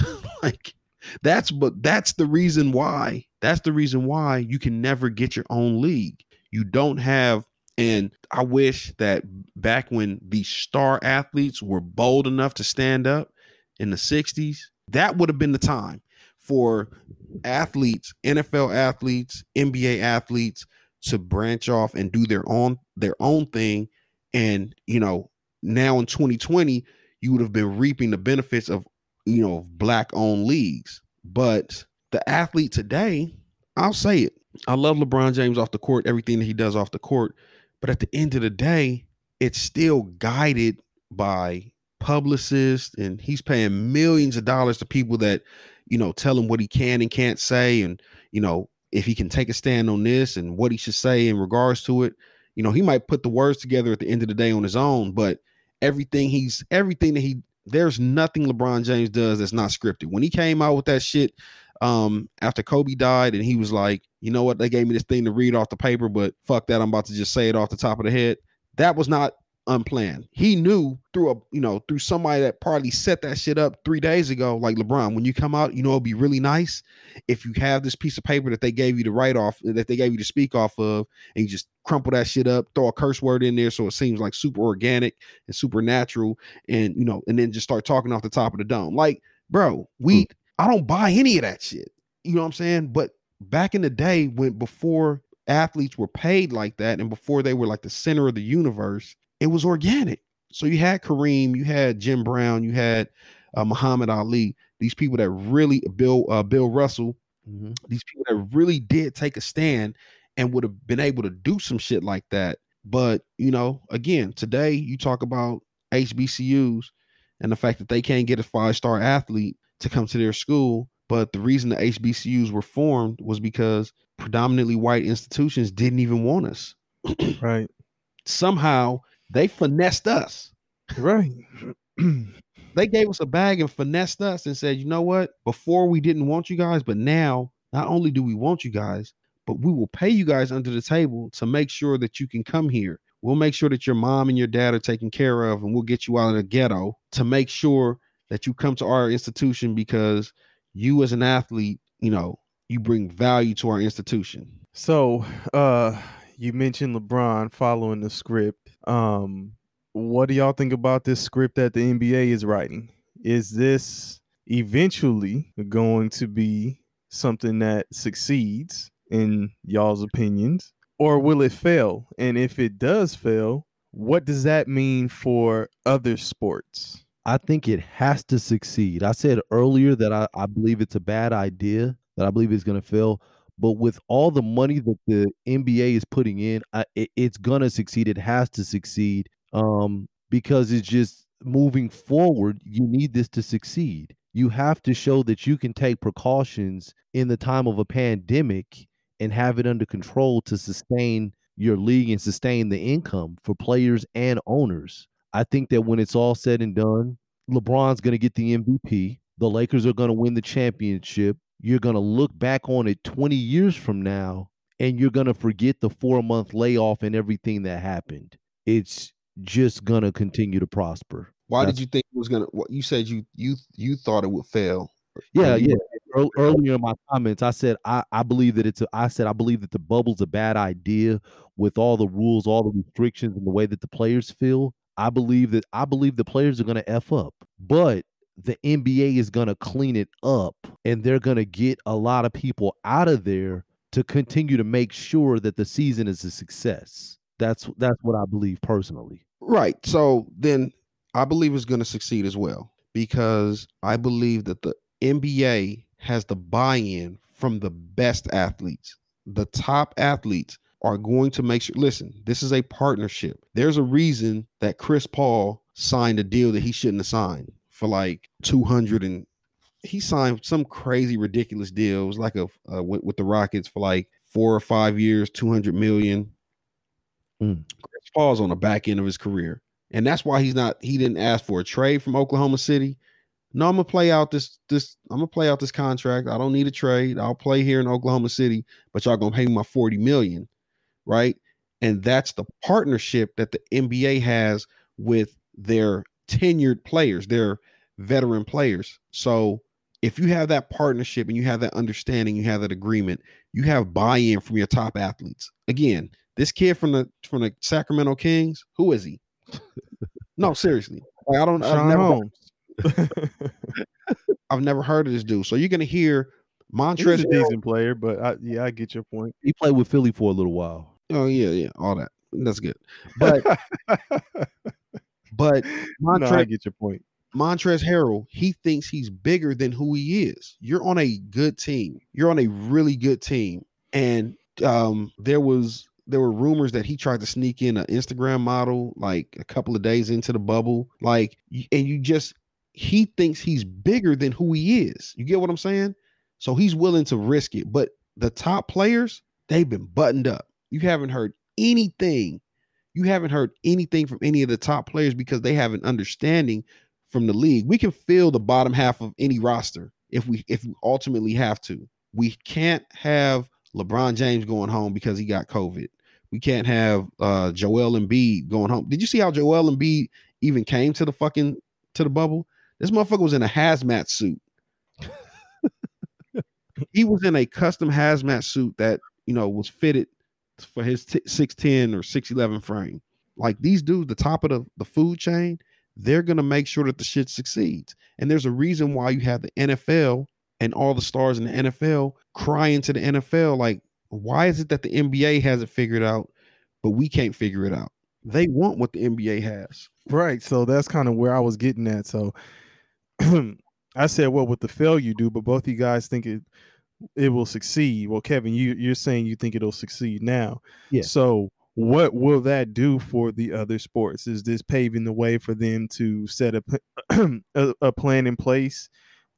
Like, that's, but that's the reason why, that's the reason why you can never get your own league. You don't have. And I wish that back when the star athletes were bold enough to stand up in the sixties, that would have been the time for athletes, N F L athletes, N B A athletes, to branch off and do their own their own thing. And, you know, now in twenty twenty, you would have been reaping the benefits of, you know, black-owned leagues. But the athlete today, I'll say it, I love LeBron James off the court, everything that he does off the court. But at the end of the day, it's still guided by publicists, and he's paying millions of dollars to people that, you know, tell him what he can and can't say. And, you know, if he can take a stand on this and what he should say in regards to it. You know, he might put the words together at the end of the day on his own, but everything he's everything that he there's nothing LeBron James does that's not scripted. When he came out with that shit um, after Kobe died, and he was like, you know what, they gave me this thing to read off the paper, but fuck that, I'm about to just say it off the top of the head. That was not unplanned. He knew through a, you know, through somebody that probably set that shit up three days ago, like, LeBron, when you come out, you know, it'd be really nice if you have this piece of paper that they gave you to write off, that they gave you to speak off of, and you just crumple that shit up, throw a curse word in there, so it seems like super organic and super natural, and, you know, and then just start talking off the top of the dome. Like, bro, we, mm. I don't buy any of that shit. You know what I'm saying? But back in the day, when before athletes were paid like that, and before they were like the center of the universe, it was organic. So you had Kareem, you had Jim Brown, you had uh, Muhammad Ali, these people that really, Bill uh, Bill Russell, mm-hmm. these people that really did take a stand and would have been able to do some shit like that. But, you know, again, today you talk about H B C Us and the fact that they can't get a five-star athlete to come to their school. But the reason the H B C Us were formed was because predominantly white institutions didn't even want us. Right. Somehow, they finessed us. Right. They gave us a bag and finessed us and said, you know what? Before we didn't want you guys, but now not only do we want you guys, but we will pay you guys under the table to make sure that you can come here. We'll make sure that your mom and your dad are taken care of, and we'll get you out of the ghetto to make sure that you come to our institution, because you as an athlete, you know, you bring value to our institution. So, uh, you mentioned LeBron following the script. Um, what do y'all think about this script that the N B A is writing? Is this eventually going to be something that succeeds in y'all's opinions, or will it fail? And if it does fail, what does that mean for other sports? I think it has to succeed. I said earlier that I, I believe it's a bad idea, that I believe it's going to fail. But with all the money that the N B A is putting in, I, it, it's going to succeed. It has to succeed, um, because it's just moving forward. You need this to succeed. You have to show that you can take precautions in the time of a pandemic and have it under control to sustain your league and sustain the income for players and owners. I think that when it's all said and done, LeBron's going to get the M V P. The Lakers are going to win the championship. You're going to look back on it twenty years from now, and you're going to forget the four-month layoff and everything that happened. It's just going to continue to prosper. Why That's, did you think it was going to – you said you you you thought it would fail. Yeah, yeah. Earlier in my comments, I said I, I believe that it's a, I said I believe that the bubble's a bad idea with all the rules, all the restrictions, and the way that the players feel. I believe that I believe the players are going to F up. But the N B A is going to clean it up, and they're going to get a lot of people out of there to continue to make sure that the season is a success. That's that's what I believe personally. Right. So then I believe it's going to succeed as well, because I believe that the N B A has the buy-in from the best athletes. The top athletes are going to make sure, listen, this is a partnership. There's a reason that Chris Paul signed a deal that he shouldn't have signed for like two hundred, and he signed some crazy, ridiculous deal. It was like a, uh, with, with the Rockets for like four or five years, two hundred million. Mm. Chris Paul's on the back end of his career. And that's why he's not, he didn't ask for a trade from Oklahoma City. No, I'm gonna play out this this I'm gonna play out this contract. I don't need a trade. I'll play here in Oklahoma City, but y'all gonna pay me my forty million, right? And that's the partnership that the N B A has with their tenured players, their veteran players. So if you have that partnership and you have that understanding, you have that agreement, you have buy-in from your top athletes. Again, this kid from the from the Sacramento Kings, who is he? No, seriously. Like, I don't I've never I've never heard of this dude. So you're gonna hear Montrezl. He's a decent player, but I, yeah, I get your point. He played with Philly for a little while. Oh yeah, yeah, all that. That's good. But but Montrezl, no, I get your point. Montrezl Harrell, he thinks he's bigger than who he is. You're on a good team. You're on a really good team, and um, there was there were rumors that he tried to sneak in an Instagram model like a couple of days into the bubble, like, and you just. He thinks he's bigger than who he is. You get what I'm saying? So he's willing to risk it. But the top players, they've been buttoned up. You haven't heard anything. You haven't heard anything from any of the top players because they have an understanding from the league. We can fill the bottom half of any roster if we if we ultimately have to. We can't have LeBron James going home because he got COVID. We can't have uh, Joel Embiid going home. Did you see how Joel Embiid even came to the fucking to the bubble? This motherfucker was in a hazmat suit. He was in a custom hazmat suit that, you know, was fitted for his t- six ten or six eleven frame. Like, these dudes, the top of the, the food chain, they're going to make sure that the shit succeeds. And there's a reason why you have the N F L and all the stars in the N F L crying to the N F L. Like, why is it that the N B A hasn't figured out, but we can't figure it out? They want what the N B A has. Right. So that's kind of where I was getting at. So I said, well, with the fail you do, but both you guys think it it will succeed. Well, Kevin, you, you're saying you think it'll succeed now. Yeah. So what will that do for the other sports? Is this paving the way for them to set a, a, a plan in place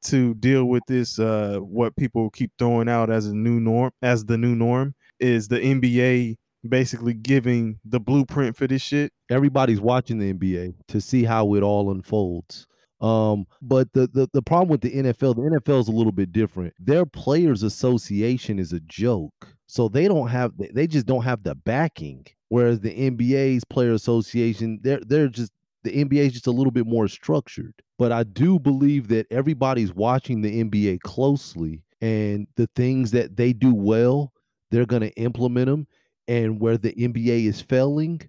to deal with this, uh, what people keep throwing out as a new norm, as the new norm? Is the N B A basically giving the blueprint for this shit? Everybody's watching the N B A to see how it all unfolds. Um, but the, the, the problem with the N F L, the N F L is a little bit different. Their players association is a joke. So they don't have, they just don't have the backing. Whereas the N B A's player association, they're, they're just, the N B A is just a little bit more structured. But I do believe that everybody's watching the N B A closely, and the things that they do well, they're going to implement them. And where the N B A is failing,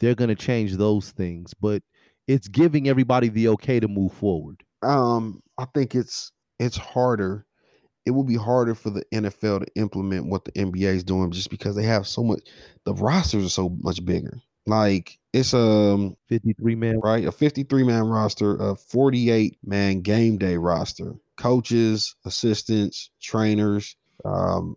they're going to change those things. But it's giving everybody the okay to move forward. Um, I think it's it's harder. It will be harder for the N F L to implement what the N B A is doing just because they have so much. The rosters are so much bigger. Like, it's a fifty-three man, right? A fifty-three man roster, a forty-eight man game day roster, coaches, assistants, trainers. Um,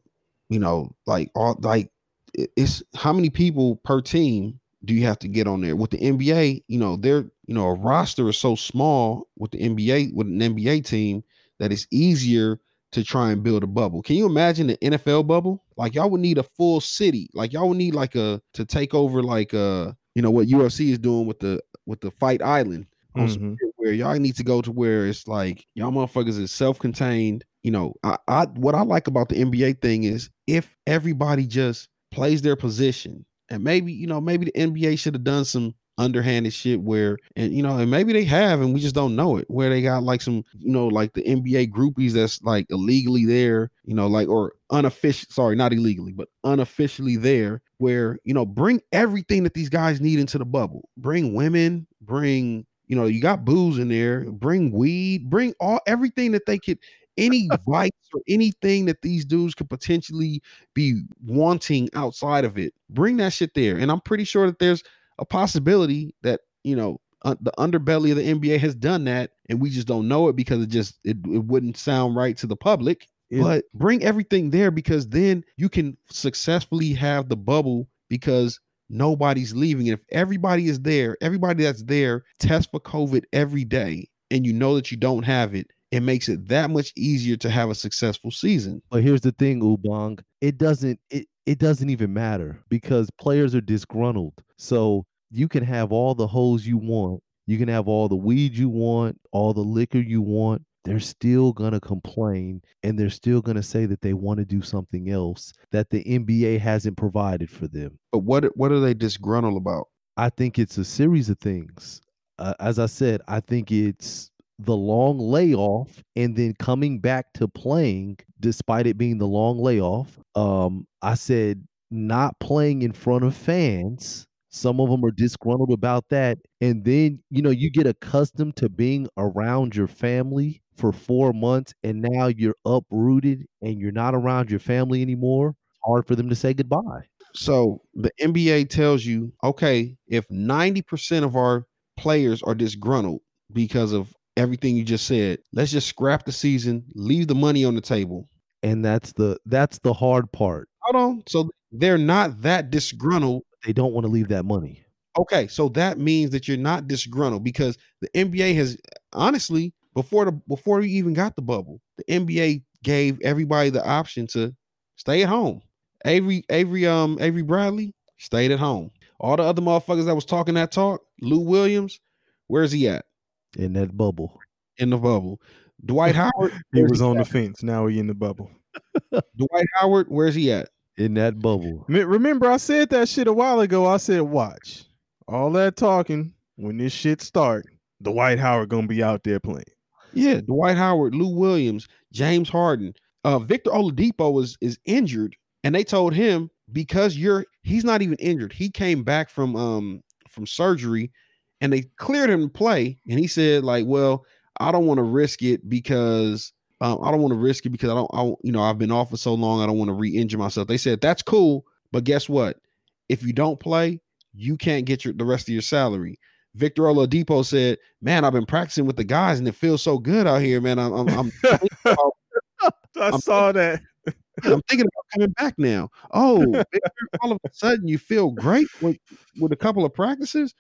you know, like all like it's how many people per team do you have to get on there? With the N B A, you know, they're, you know, a roster is so small with the N B A, with an N B A team, that it's easier to try and build a bubble. Can you imagine the N F L bubble? Like, y'all would need a full city. Like, y'all would need like a, to take over like a, you know, what U F C is doing with the, with the Fight Island. Mm-hmm. Where y'all need to go to where it's like y'all motherfuckers is self-contained. You know, I, I, what I like about the N B A thing is if everybody just plays their position. And maybe, you know, maybe the N B A should have done some underhanded shit where, and, you know, and maybe they have, and we just don't know it, where they got like some, you know, like the N B A groupies that's like illegally there, you know, like, or unofficial, sorry, not illegally, but unofficially there, where, you know, bring everything that these guys need into the bubble. Bring women, bring You know, you got booze in there. Bring weed. Bring all everything that they could. Any vice or anything that these dudes could potentially be wanting outside of it. Bring that shit there. And I'm pretty sure that there's a possibility that, you know, uh, the underbelly of the N B A has done that. And we just don't know it because it just it, it wouldn't sound right to the public. Yeah. But bring everything there, because then you can successfully have the bubble, because nobody's leaving. And if everybody is there, everybody that's there tests for COVID every day, and you know that you don't have it, it makes it that much easier to have a successful season. But here's the thing, Ubong. It doesn't it, it doesn't even matter, because players are disgruntled. So you can have all the hoes you want. You can have all the weed you want, all the liquor you want. They're still going to complain, and they're still going to say that they want to do something else that the N B A hasn't provided for them. But what what are they disgruntled about? I think it's a series of things. Uh, as I said, I think it's the long layoff and then coming back to playing despite it being the long layoff. Um, I said not playing in front of fans. Some of them are disgruntled about that. And then, you know, you get accustomed to being around your family for four months and now you're uprooted and you're not around your family anymore. Hard for them to say goodbye. So the N B A tells you, okay, if ninety percent of our players are disgruntled because of everything you just said, let's just scrap the season, leave the money on the table. And that's the, that's the hard part. Hold on. So they're not that disgruntled. They don't want to leave that money. Okay, so that means that you're not disgruntled, because the N B A has, honestly, before the before we even got the bubble, the N B A gave everybody the option to stay at home. Avery, Avery, um, Avery Bradley stayed at home. All the other motherfuckers that was talking that talk, Lou Williams, where's he at? In that bubble. In the bubble. Dwight Howard. He was on the fence. Now he's in the bubble. Dwight Howard, where's he at? In that bubble. Remember, I said that shit a while ago. I said, watch. All that talking, when this shit start, Dwight Howard going to be out there playing. Yeah, Dwight Howard, Lou Williams, James Harden. Uh, Victor Oladipo is, is injured, and they told him, because you're, he's not even injured. He came back from um from surgery, and they cleared him to play, and he said, like, well, I don't want to risk it because... Um, I don't want to risk it because I don't, I, you know, I've been off for so long. I don't want to re-injure myself. They said, that's cool. But guess what? If you don't play, you can't get your, the rest of your salary. Victor Oladipo said, man, I've been practicing with the guys and it feels so good out here, man. I'm, I'm, I'm about, I I'm, saw that. I'm thinking about coming back now. Oh, Victor, all of a sudden you feel great with, with a couple of practices.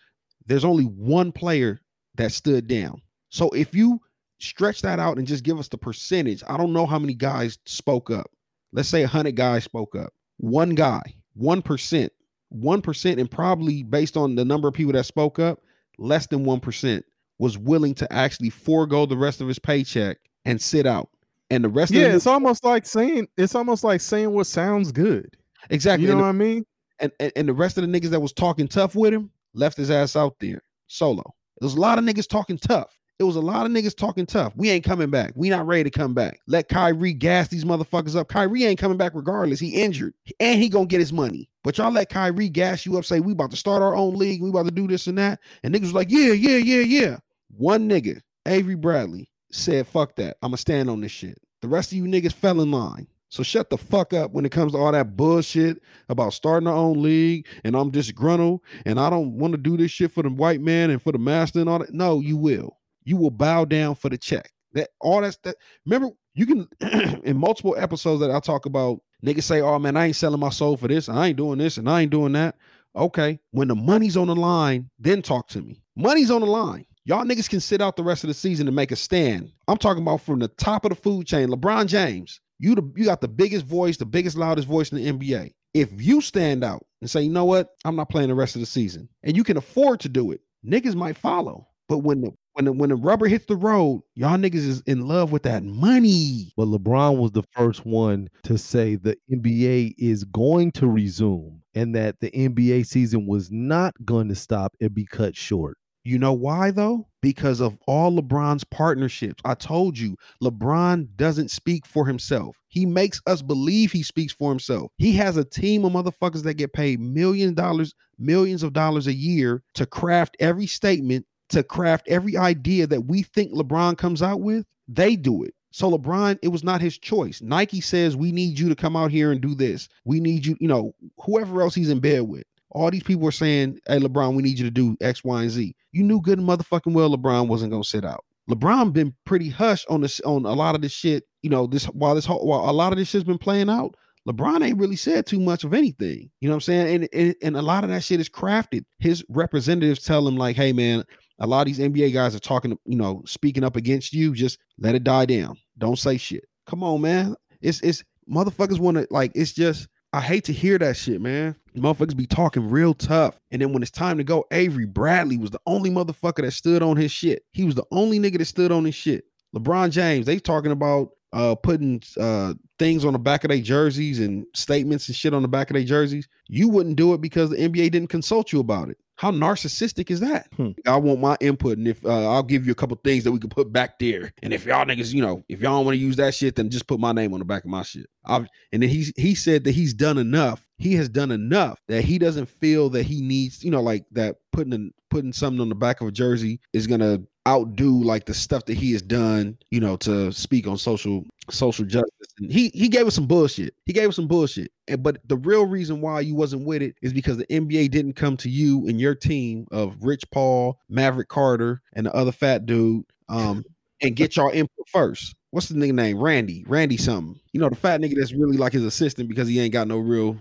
There's only one player that stood down. So if you stretch that out and just give us the percentage. I don't know how many guys spoke up. Let's say one hundred guys spoke up. One guy, one percent, one percent, and probably based on the number of people that spoke up, less than one percent was willing to actually forego the rest of his paycheck and sit out. And the rest yeah, of Yeah, it's almost like saying it's almost like saying what sounds good. Exactly. You know the, what I mean? And, and and the rest of the niggas that was talking tough with him left his ass out there solo. There's a lot of niggas talking tough. It was a lot of niggas talking tough. We ain't coming back. We not ready to come back. Let Kyrie gas these motherfuckers up. Kyrie ain't coming back regardless. He injured. And he gonna get his money. But y'all let Kyrie gas you up, say, we about to start our own league. We about to do this and that. And niggas was like, yeah, yeah, yeah, yeah. One nigga, Avery Bradley, said, fuck that. I'ma stand on this shit. The rest of you niggas fell in line. So shut the fuck up when it comes to all that bullshit about starting our own league and I'm disgruntled and I don't want to do this shit for the white man and for the master and all that. No, you will. You will bow down for the check. That all that's that. Remember, you can in multiple episodes that I talk about, niggas say, oh man, I ain't selling my soul for this. I ain't doing this and I ain't doing that. Okay. When the money's on the line, then talk to me. Money's on the line. Y'all niggas can sit out the rest of the season and make a stand. I'm talking about from the top of the food chain. LeBron James, you the, you got the biggest voice, the biggest, loudest voice in the N B A. If you stand out and say, you know what? I'm not playing the rest of the season, and you can afford to do it, niggas might follow. But when the When the, when the rubber hits the road, y'all niggas is in love with that money. But LeBron was the first one to say the N B A is going to resume and that the N B A season was not going to stop and be cut short. You know why, though? Because of all LeBron's partnerships. I told you, LeBron doesn't speak for himself. He makes us believe he speaks for himself. He has a team of motherfuckers that get paid million dollars, millions of dollars a year to craft every statement to craft every idea that we think LeBron comes out with. They do it. So LeBron, it was not his choice. Nike says, we need you to come out here and do this. We need you, you know, whoever else he's in bed with. All these people are saying, hey, LeBron, we need you to do X, Y, and Z. You knew good and motherfucking well LeBron wasn't going to sit out. LeBron been pretty hush on this, on a lot of this shit, you know, this while this whole, while a lot of this shit's been playing out. LeBron ain't really said too much of anything. You know what I'm saying? And, and and a lot of that shit is crafted. His representatives tell him like, hey, man, a lot of these N B A guys are talking, you know, speaking up against you. Just let it die down. Don't say shit. Come on, man. It's it's motherfuckers want to like, it's just, I hate to hear that shit, man. Motherfuckers be talking real tough. And then when it's time to go, Avery Bradley was the only motherfucker that stood on his shit. He was the only nigga that stood on his shit. LeBron James, they talking about Uh, putting uh, things on the back of their jerseys and statements and shit on the back of their jerseys. You wouldn't do it because the N B A didn't consult you about it. How narcissistic is that? Hmm. I want my input, and if uh, I'll give you a couple things that we can put back there. And if y'all niggas, you know, if y'all don't want to use that shit, then just put my name on the back of my shit. I've, and then he he said that he's done enough. He has done enough that he doesn't feel that he needs, you know, like that putting a, putting something on the back of a jersey is gonna outdo like the stuff that he has done, you know, to speak on social social justice. And he he gave us some bullshit. He gave us some bullshit. And, but the real reason why you wasn't with it is because the N B A didn't come to you and your team of Rich Paul, Maverick Carter, and the other fat dude, um, and get y'all input first. What's the nigga name? Randy. Randy something. You know, the fat nigga that's really like his assistant because he ain't got no real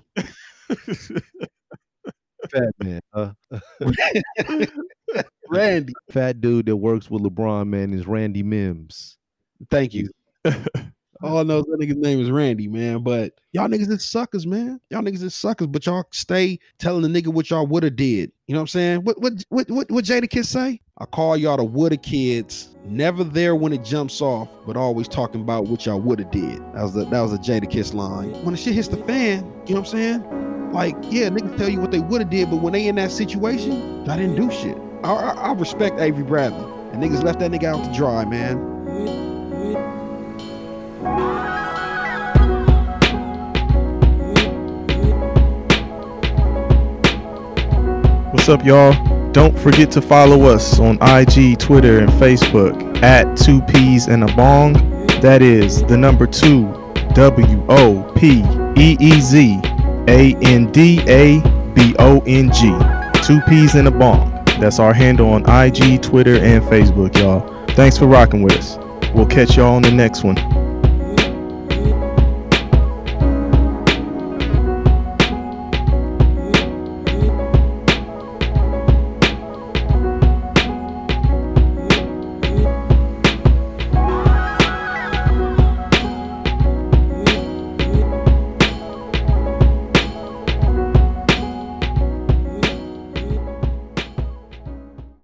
fat man. Uh, Randy. Fat dude that works with LeBron, man, is Randy Mims. Thank you. All I know is that nigga's name is Randy, man. But y'all niggas is suckers, man. Y'all niggas is suckers, but y'all stay telling the nigga what y'all woulda did. You know what I'm saying? What what what what what Jadakiss say? I call y'all the woulda kids. Never there when it jumps off, but always talking about what y'all woulda did. That was a that was a Jadakiss line. When the shit hits the fan, you know what I'm saying? Like, yeah, niggas tell you what they woulda did, but when they in that situation, y'all didn't do shit. I, I, I respect Avery Bradley. And niggas left that nigga out to dry, man. What's up, y'all? Don't forget to follow us on I G, Twitter, and Facebook at two P's and a bong. That is the number two W O P E E Z A N D A B O N G. Two P's and a bong. That's our handle on I G, Twitter, and Facebook, y'all. Thanks for rocking with us. We'll catch y'all on the next one.